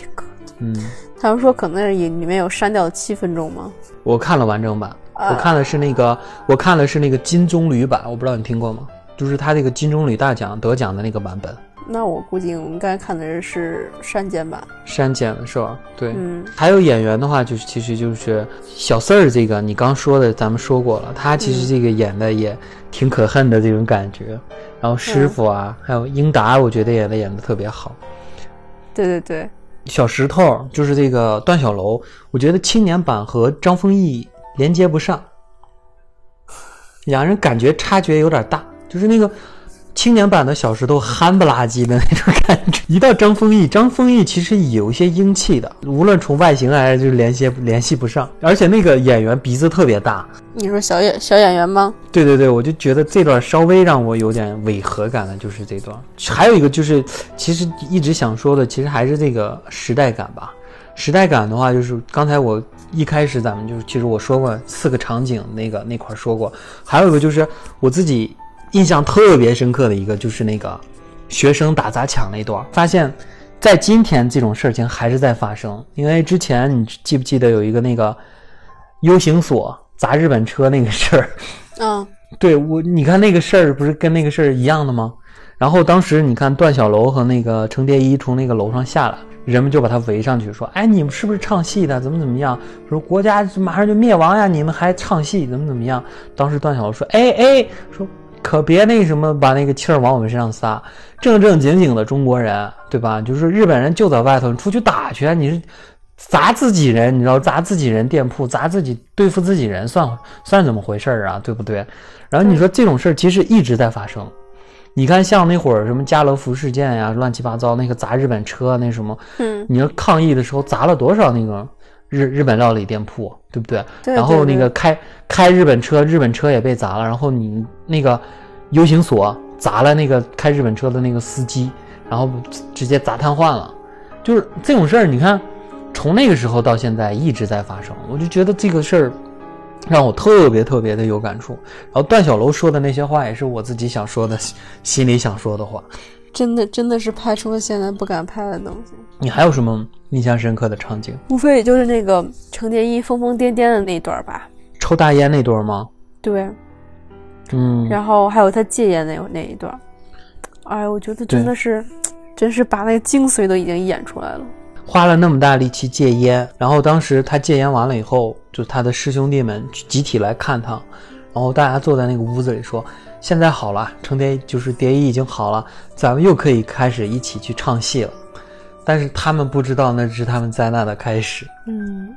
也可能。嗯，他们说可能也里面有删掉的七分钟吗？我看了完整版，我看的是那个，啊、我看的是那个金棕榈版，我不知道你听过吗？就是他这个金棕榈大奖得奖的那个版本。那我估计我们刚才看的是删减版，删减的是吧？对，嗯。还有演员的话，就是其实就是小四儿这个，你刚说的咱们说过了，他其实这个演的也挺可恨的这种感觉。嗯、然后师傅啊，嗯、还有英达，我觉得演的演的特别好。对对对，小石头就是这个段小楼，我觉得青年版和张丰毅连接不上，两人感觉差距有点大。就是那个青年版的小石头憨不拉几的那种感觉，一到张丰毅，张丰毅其实有一些英气的，无论从外形还是就是联系联系不上，而且那个演员鼻子特别大。你说小演小演员吗？对对对，我就觉得这段稍微让我有点违和感的，就是这段。还有一个就是，其实一直想说的，其实还是这个时代感吧。时代感的话，就是刚才我一开始咱们就是，其实我说过四个场景那个那块说过，还有一个就是我自己。印象特别深刻的一个就是那个学生打砸抢那段，发现在今天这种事情还是在发生。因为之前你记不记得有一个那个 U 型锁砸日本车那个事儿？嗯，对，我你看那个事儿不是跟那个事儿一样的吗？然后当时你看段小楼和那个程蝶衣从那个楼上下来，人们就把他围上去说：“哎，你们是不是唱戏的？怎么怎么样？说国家马上就灭亡呀，你们还唱戏，怎么怎么样？”当时段小楼说：“哎哎，说。”可别那什么把那个气儿往我们身上撒，正正经经的中国人，对吧？就是日本人就在外头，你出去打去，你是砸自己人，你知道砸自己人店铺，砸自己对付自己人，算算怎么回事啊？对不对？然后你说这种事儿其实一直在发生。你看像那会儿什么家乐福事件呀，乱七八糟那个砸日本车那什么，嗯，你说抗议的时候砸了多少那个日日本料理店铺，对不对？对对对，然后那个开开日本车，日本车也被砸了。然后你那个 U 型锁砸了那个开日本车的那个司机，然后直接砸瘫痪了。就是这种事儿，你看从那个时候到现在一直在发生，我就觉得这个事儿让我特别特别的有感触。然后段小楼说的那些话也是我自己想说的，心里想说的话。真的真的是拍出了现在不敢拍的东西。你还有什么印象深刻的场景？无非也就是那个程蝶衣疯疯癫癫的那段吧，抽大烟那段吗？对，嗯，然后还有他戒烟那那一段。哎，我觉得真的是，真是把那个精髓都已经演出来了。花了那么大力气戒烟，然后当时他戒烟完了以后，就他的师兄弟们集体来看他，然后大家坐在那个屋子里说。现在好了，程蝶就是蝶衣已经好了，咱们又可以开始一起去唱戏了。但是他们不知道那是他们灾难的开始。嗯，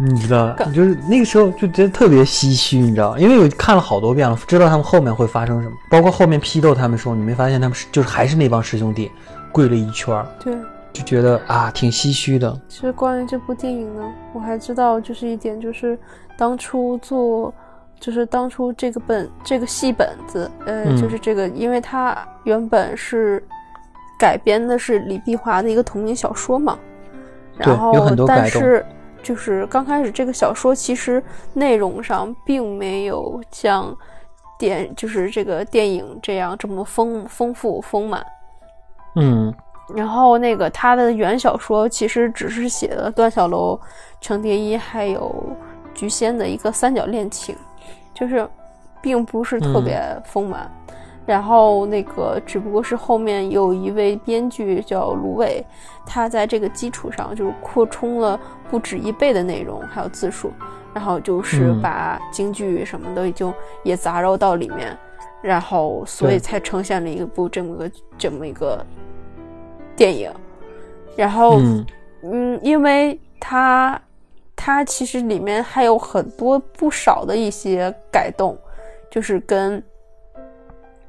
你知道，就是那个时候就觉得特别唏嘘，你知道，因为我看了好多遍了，知道他们后面会发生什么，包括后面批斗他们的时候，你没发现他们就是还是那帮师兄弟跪了一圈。对，就觉得啊挺唏嘘的。其实关于这部电影呢，我还知道就是一点，就是当初做就是当初这个本这个戏本子呃、嗯、就是这个，因为它原本是改编的是李碧华的一个童年小说嘛，然后有很多改动，但是就是刚开始这个小说其实内容上并没有像电就是这个电影这样这么丰丰富丰满。嗯，然后那个他的原小说其实只是写了段小楼、程蝶衣还有菊仙的一个三角恋情，就是并不是特别丰满。嗯，然后那个只不过是后面有一位编剧叫芦苇，他在这个基础上就是扩充了不止一倍的内容还有字数，然后就是把京剧什么的就也杂糅到里面，然后所以才呈现了一部这么个这么一个电影。然后 嗯, 嗯因为他他其实里面还有很多不少的一些改动，就是跟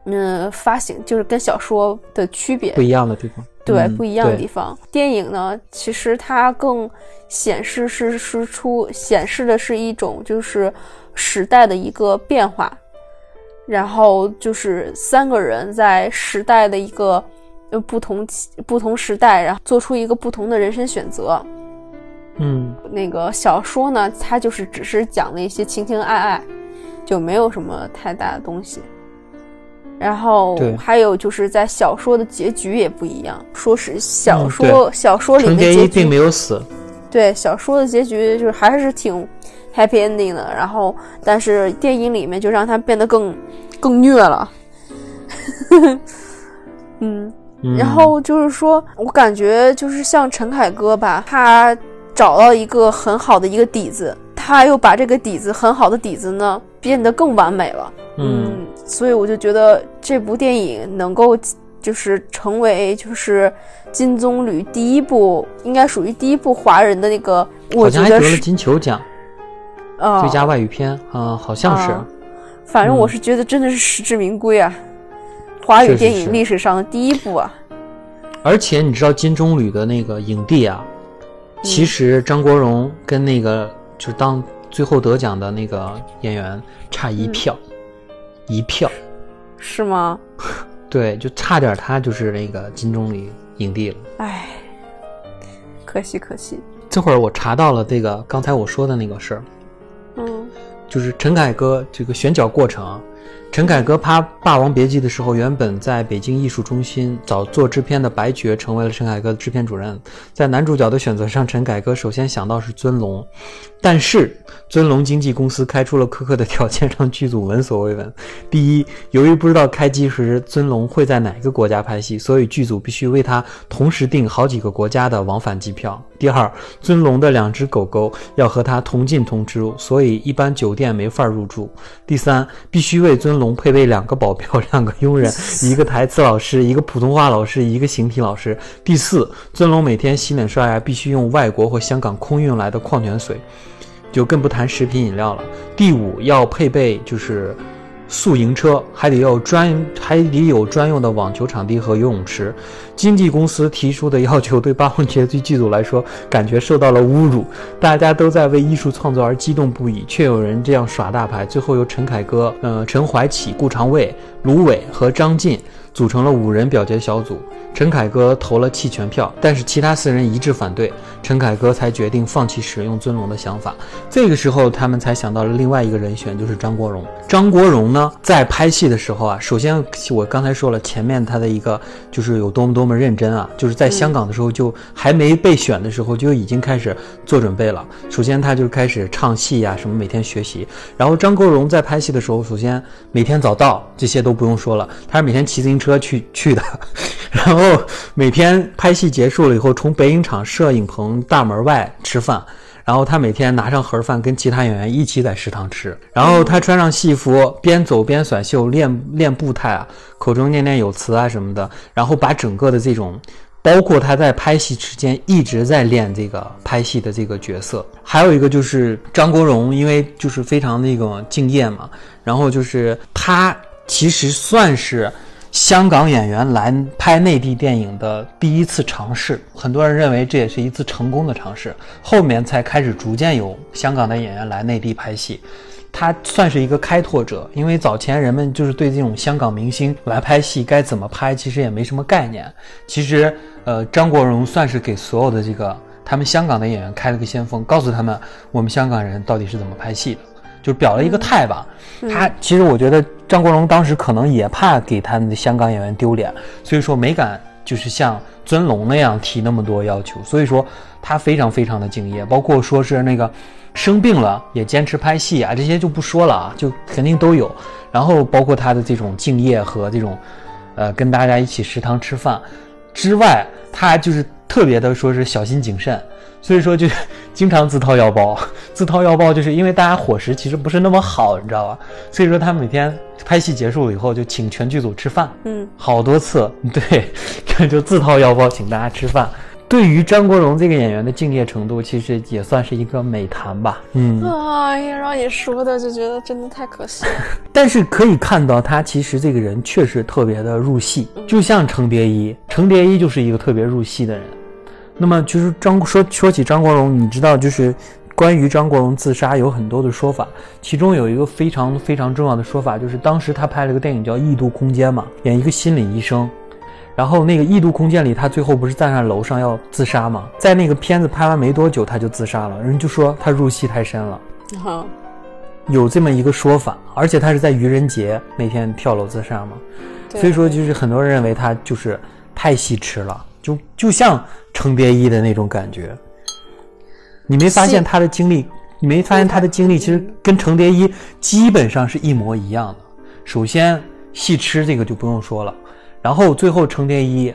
嗯，发行就是跟小说的区别不一样的地方，对，不一样的地方。嗯，电影呢，其实它更显示是是出显示的是一种就是时代的一个变化，然后就是三个人在时代的一个不同不同时代，然后做出一个不同的人生选择。嗯，那个小说呢，它就是只是讲了一些情情爱爱，就没有什么太大的东西。然后还有就是在小说的结局也不一样，说是小说、嗯、小说里面结局程蝶衣并没有死，对，小说的结局就是还是挺 happy ending 的，然后但是电影里面就让它变得更更虐了。嗯, 嗯，然后就是说我感觉就是像陈凯歌吧，他找到一个很好的一个底子，他又把这个底子很好的底子呢变得更完美了。嗯, 嗯，所以我就觉得这部电影能够就是成为就是金棕榈第一部，应该属于第一部华人的那个，我觉得好像还得了金球奖，哦，最佳外语片啊，呃，好像是，啊。反正我是觉得真的是实至名归啊，嗯，华语电影历史上的第一部啊。是是是，而且你知道金棕榈的那个影帝啊，嗯，其实张国荣跟那个就是当最后得奖的那个演员差一票。嗯，一票，是吗？对，就差点他就是那个金棕榈影帝了。哎，可惜可惜。这会儿我查到了这个刚才我说的那个事儿，嗯，就是陈凯歌这个选角过程啊。陈凯歌拍《霸王别姬》的时候，原本在北京艺术中心找做制片的白爵成为了陈凯歌的制片主任。在男主角的选择上，陈凯歌首先想到是尊龙，但是尊龙经纪公司开出了苛刻的条件，让剧组闻所未闻。第一，由于不知道开机时尊龙会在哪个国家拍戏，所以剧组必须为他同时订好几个国家的往返机票。第二，尊龙的两只狗狗要和他同进同出，所以一般酒店没法入住。第三，必须为尊龙配备两个保镖、两个佣人、一个台词老师、一个普通话老师、一个形体老师。第四，尊龙每天洗脸刷牙必须用外国或香港空运来的矿泉水，就更不谈食品饮料了。第五，要配备就是宿营车，还得有专还得有专用的网球场地和游泳池。经纪公司提出的要求对霸王别姬剧组来说感觉受到了侮辱，大家都在为艺术创作而激动不已，却有人这样耍大牌。最后由陈凯歌、呃、陈怀启、顾长卫、芦苇和张晋组成了五人表决小组。陈凯歌投了弃权票，但是其他四人一致反对，陈凯歌才决定放弃使用尊龙的想法。这个时候他们才想到了另外一个人选，就是张国荣。张国荣呢在拍戏的时候啊，首先我刚才说了前面他的一个就是有多么多么认真啊，就是在香港的时候就还没被选的时候就已经开始做准备了。首先他就开始唱戏啊什么，每天学习。然后张国荣在拍戏的时候，首先每天早到这些都不用说了，他是每天骑自行车去去的。然后每天拍戏结束了以后，从北影厂摄影棚大门外吃饭，然后他每天拿上盒饭跟其他演员一起在食堂吃。然后他穿上戏服，边走边甩袖，练练步态啊，口中念念有词啊什么的。然后把整个的这种，包括他在拍戏之间一直在练这个拍戏的这个角色。还有一个就是张国荣，因为就是非常那个敬业嘛，然后就是他其实算是香港演员来拍内地电影的第一次尝试，很多人认为这也是一次成功的尝试，后面才开始逐渐有香港的演员来内地拍戏。他算是一个开拓者，因为早前人们就是对这种香港明星来拍戏该怎么拍其实也没什么概念。其实呃，张国荣算是给所有的这个他们香港的演员开了个先锋，告诉他们我们香港人到底是怎么拍戏的，就表了一个态吧。他其实我觉得张国荣当时可能也怕给他们的香港演员丢脸，所以说没敢就是像尊龙那样提那么多要求，所以说他非常非常的敬业，包括说是那个生病了也坚持拍戏啊，这些就不说了啊，就肯定都有。然后包括他的这种敬业和这种呃跟大家一起食堂吃饭之外，他就是特别的说是小心谨慎，所以说就经常自掏腰包自掏腰包，就是因为大家伙食其实不是那么好，你知道吧？所以说他每天拍戏结束了以后就请全剧组吃饭，嗯，好多次，对，就自掏腰包请大家吃饭。对于张国荣这个演员的敬业程度，其实也算是一个美谈吧。嗯，哎呀，让你说的就觉得真的太可惜了。但是可以看到，他其实这个人确实特别的入戏，就像程蝶衣，程蝶衣就是一个特别入戏的人。那么就是张说说起张国荣，你知道就是关于张国荣自杀有很多的说法，其中有一个非常非常重要的说法，就是当时他拍了个电影叫《异度空间》嘛，演一个心理医生。然后那个异度空间里他最后不是站在楼上要自杀吗？在那个片子拍完没多久他就自杀了，人就说他入戏太深了，好有这么一个说法。而且他是在愚人节那天跳楼自杀嘛，所以说就是很多人认为他就是太戏痴了，就就像程蝶衣的那种感觉。你没发现他的经历你没发现他的经历其实跟程蝶衣基本上是一模一样的。首先戏痴这个就不用说了，然后最后程蝶衣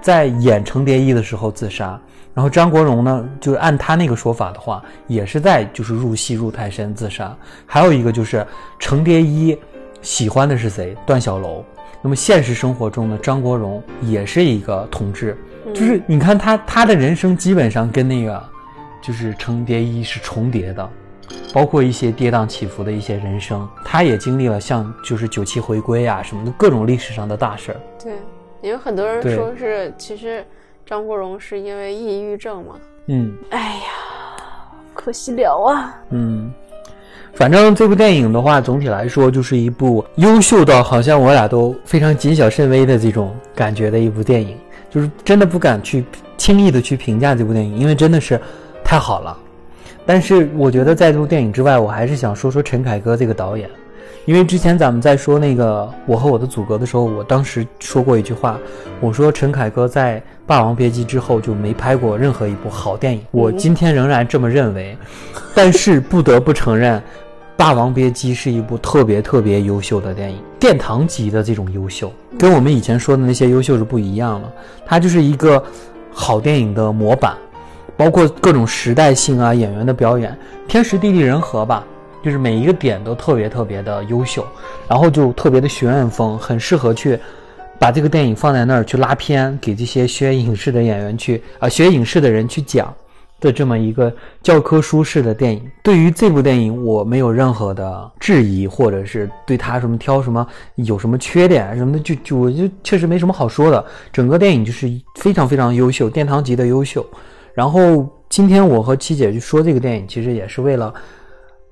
在演程蝶衣的时候自杀，然后张国荣呢就是按他那个说法的话也是在就是入戏入太深自杀。还有一个就是程蝶衣喜欢的是谁？段小楼。那么现实生活中呢，张国荣也是一个同志，就是你看他他的人生基本上跟那个就是程蝶衣是重叠的，包括一些跌宕起伏的一些人生，他也经历了像就是九七回归啊什么的各种历史上的大事。对，因为很多人说是其实张国荣是因为抑郁症嘛。嗯，哎呀，可惜了啊。嗯，反正这部电影的话总体来说就是一部优秀到好像我俩都非常谨小慎微的这种感觉的一部电影，就是真的不敢去轻易的去评价这部电影，因为真的是太好了。但是我觉得在这部电影之外，我还是想说说陈凯歌这个导演。因为之前咱们在说那个《我和我的祖国》的时候，我当时说过一句话，我说陈凯歌在《霸王别姬》之后就没拍过任何一部好电影，我今天仍然这么认为。但是不得不承认，《霸王别姬》是一部特别特别优秀的电影，殿堂级的这种优秀，跟我们以前说的那些优秀是不一样了。它就是一个好电影的模板，包括各种时代性啊，演员的表演，天时地利人和吧，就是每一个点都特别特别的优秀，然后就特别的学院风，很适合去把这个电影放在那儿去拉片，给这些学影视的演员去啊、呃，学影视的人去讲的这么一个教科书式的电影。对于这部电影，我没有任何的质疑，或者是对他什么挑什么有什么缺点什么的，就就我就确实没什么好说的。整个电影就是非常非常优秀，殿堂级的优秀。然后今天我和七姐去说这个电影，其实也是为了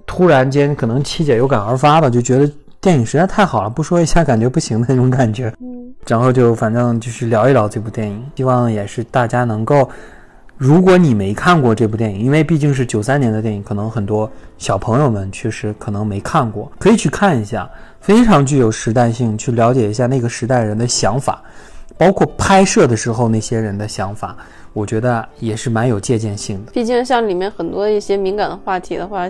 突然间可能七姐有感而发吧，就觉得电影实在太好了，不说一下感觉不行的那种感觉。嗯，然后就反正就是聊一聊这部电影，希望也是大家能够，如果你没看过这部电影，因为毕竟是九三年的电影，可能很多小朋友们确实可能没看过，可以去看一下，非常具有时代性，去了解一下那个时代人的想法，包括拍摄的时候那些人的想法，我觉得也是蛮有借鉴性的。毕竟像里面很多一些敏感的话题的话，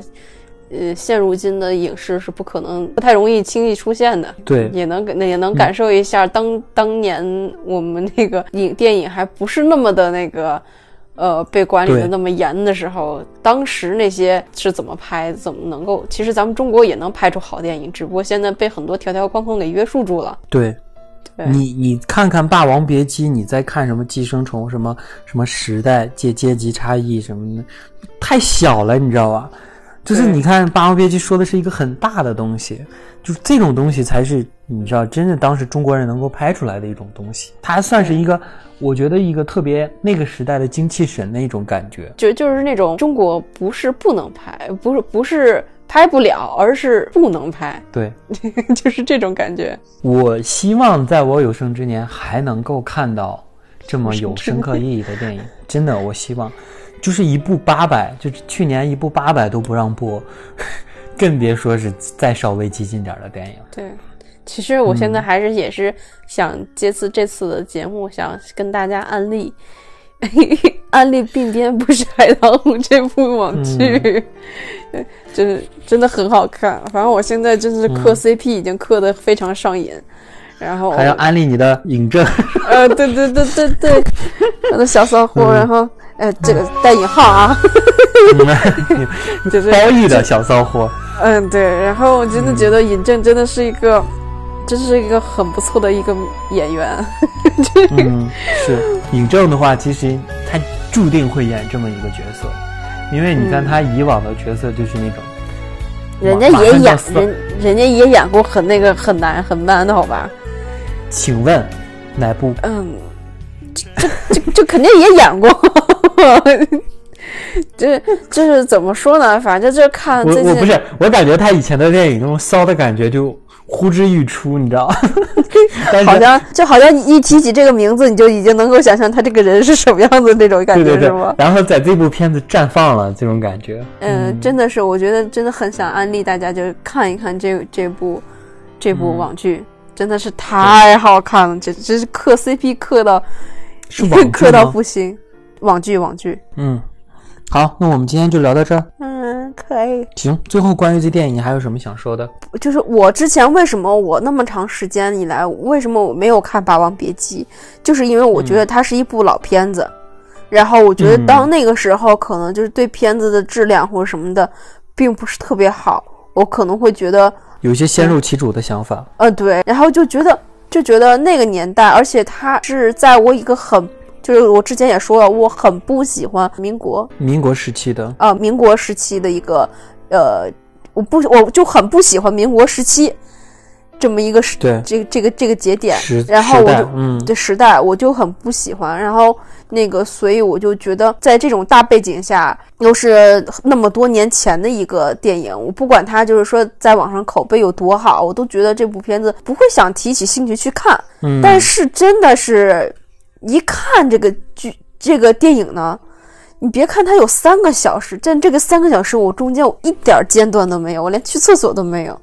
呃，现如今的影视是不可能不太容易轻易出现的。对，也能也能感受一下当、嗯、当年我们那个影电影还不是那么的那个呃被管理的那么严的时候，当时那些是怎么拍怎么能够，其实咱们中国也能拍出好电影，只不过现在被很多条条框框给约束住了。对，你你看看《霸王别姬》，你再看什么《寄生虫》，什么什么时代阶阶级差异什么的，太小了，你知道吧？就是你看霸王别姬说的是一个很大的东西，就是这种东西才是你知道真的当时中国人能够拍出来的一种东西，它算是一个我觉得一个特别那个时代的精气神的一种感觉，就就是那种中国不是不能拍，不是不是拍不了，而是不能拍，对就是这种感觉。我希望在我有生之年还能够看到这么有深刻意义的电影真的我希望，就是一部八百，就是去年一部八百都不让播，更别说是再稍微激进点的电影。对，其实我现在还是也是想这次这次的节目想跟大家安利安利鬓边不是海棠红这部网剧、嗯、就是真的很好看，反正我现在真是磕 C P 已经磕得非常上瘾、嗯、然后还要安利你的影证呃，对对对对对我的小骚货、嗯、然后呃，这个带引号啊褒义的小骚货，嗯，对，然后我真的觉得尹正真的是一个、嗯真是一个很不错的一个演员嗯，是尹正的话其实他注定会演这么一个角色，因为你看他以往的角色就是那种、嗯、人家也演人人家也演过很那个很难很 man 的好吧，请问哪部？嗯，这这这肯定也演过这就是怎么说呢，反正就是看最近 我, 我不是我感觉他以前的电影那种骚的感觉就呼之欲出，你知道好像就好像一提起这个名字你就已经能够想象他这个人是什么样子那种感觉，对对对，是吗？然后在这部片子绽放了这种感觉、呃、嗯，真的是我觉得真的很想安利大家就看一看这这部这部网剧、嗯、真的是太好看了，这这是磕 C P 磕到是网磕到不行，网剧网剧嗯。好，那我们今天就聊到这儿。嗯，可以。行，最后关于这电影你还有什么想说的？就是我之前为什么我那么长时间以来为什么我没有看《霸王别姬》，就是因为我觉得它是一部老片子、嗯、然后我觉得到那个时候、嗯、可能就是对片子的质量或者什么的并不是特别好，我可能会觉得有些先入其主的想法、嗯、呃，对，然后就觉得就觉得那个年代，而且它是在我一个很就是我之前也说了，我很不喜欢民国民国时期的啊、呃，民国时期的一个呃，我不我就很不喜欢民国时期这么一个时对这个这个这个节点，然后我就嗯对时代我就很不喜欢，然后那个所以我就觉得在这种大背景下，又是那么多年前的一个电影，我不管它就是说在网上口碑有多好，我都觉得这部片子不会想提起兴趣去看，嗯，但是真的是。一看这个剧这个电影呢，你别看它有三个小时，但这个三个小时我中间我一点间断都没有，我连去厕所都没有，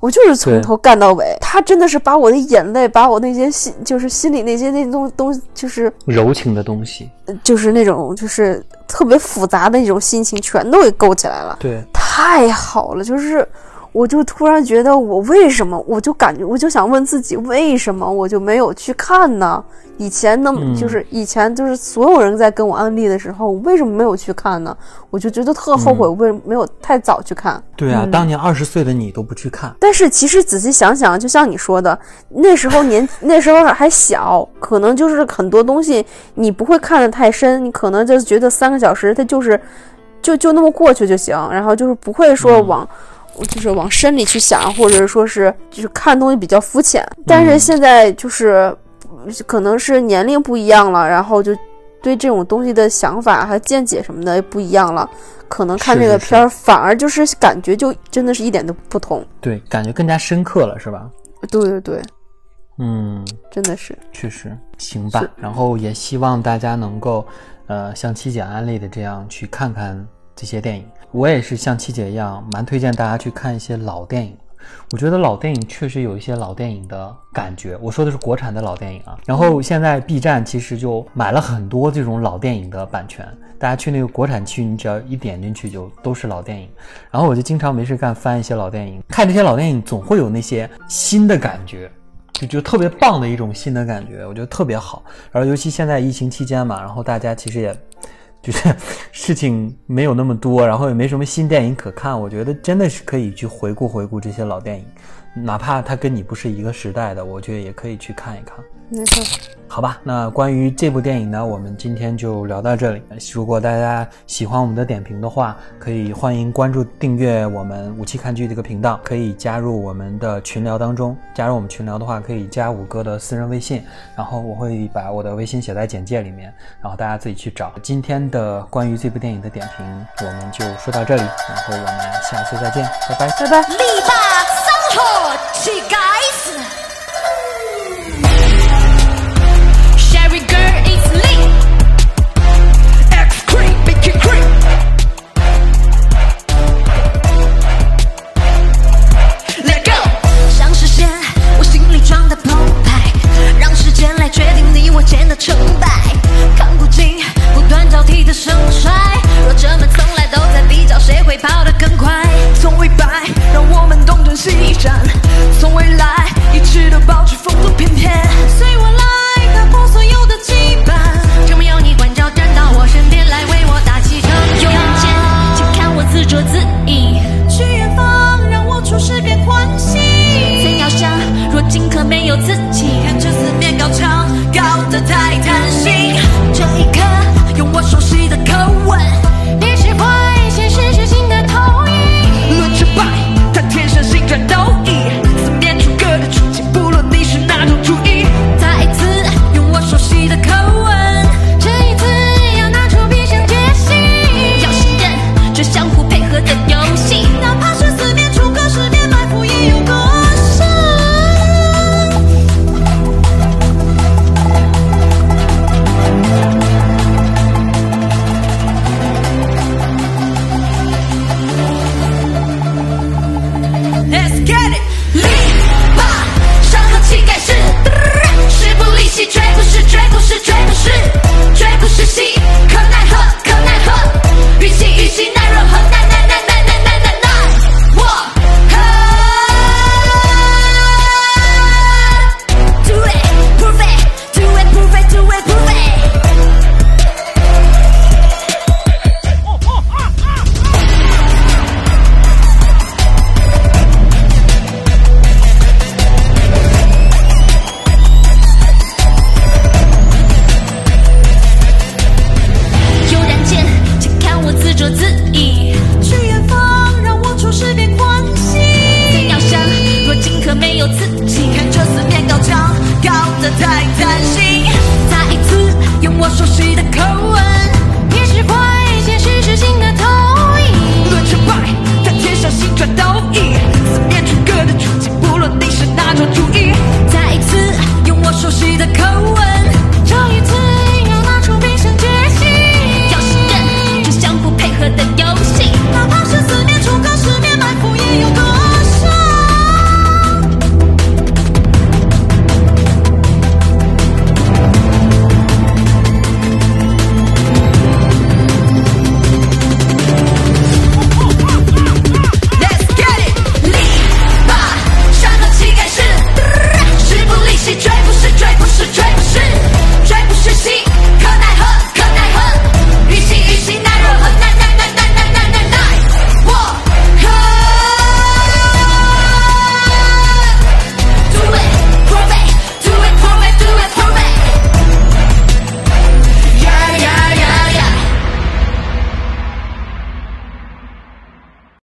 我就是从头干到尾。它真的是把我的眼泪，把我那些心就是心里那些那种东西，就是柔情的东西，就是那种就是特别复杂的那种心情全都给勾起来了。对，太好了，就是我就突然觉得我为什么，我就感觉我就想问自己为什么我就没有去看呢，以前那么就是以前就是所有人在跟我安利的时候，我为什么没有去看呢，我就觉得特后悔为什么没有太早去看。对啊，当年二十岁的你都不去看，但是其实仔细想想就像你说的，那时候年那时候还小，可能就是很多东西你不会看得太深，你可能就觉得三个小时它就是就就那么过去就行，然后就是不会说往、嗯就是往深里去想，或者说是就是看东西比较肤浅，但是现在就是可能是年龄不一样了，然后就对这种东西的想法和见解什么的不一样了，可能看这个片儿反而就是感觉就真的是一点都不同，对，感觉更加深刻了是吧？对对对，嗯，真的是确实行吧，然后也希望大家能够呃像七姐安利的这样去看看这些电影，我也是像七姐一样蛮推荐大家去看一些老电影，我觉得老电影确实有一些老电影的感觉，我说的是国产的老电影啊。然后现在 B 站其实就买了很多这种老电影的版权，大家去那个国产区你只要一点进去就都是老电影，然后我就经常没事干翻一些老电影，看这些老电影总会有那些新的感觉，就就特别棒的一种新的感觉，我觉得特别好。然后尤其现在疫情期间嘛，然后大家其实也就是事情没有那么多，然后也没什么新电影可看，我觉得真的是可以去回顾回顾这些老电影，哪怕它跟你不是一个时代的，我觉得也可以去看一看。没错。好吧，那关于这部电影呢，我们今天就聊到这里。如果大家喜欢我们的点评的话，可以欢迎关注订阅我们五七看剧这个频道，可以加入我们的群聊当中。加入我们群聊的话，可以加五哥的私人微信，然后我会把我的微信写在简介里面，然后大家自己去找。今天的关于这部电影的点评我们就说到这里，然后我们下次再见，拜拜拜拜。力霸生活去改死。间的成败，看不清不断交替的盛衰，弱者们从来都在比较谁会跑得更快。从未败让我们东征西战，从未来一直都保持风度翩翩，随我来打破所有的羁绊，这么有你管教站到我身边来为我打气撑腰，勇敢请看我自着自饮，去远方让我处事变欢喜，曾翱翔若今可没有自己，看着四面高唱高得太贪心，这一刻用我熟悉的口吻也是会现实是新的投影，论成败他天生心传斗意，思念出歌的处境不论你是哪种主义，再一次用我熟悉的口吻，这一次要拿出必胜决心，要信任这相互配合的游戏，哪怕是思念出歌十年埋伏也有歌声。追不是追不是追不是追不是心，可奈何可奈何，与其与其奈若何，奈奈奈奈奈奈奈奈我何 Do it prove it do it prove it do it prove it. 熟悉的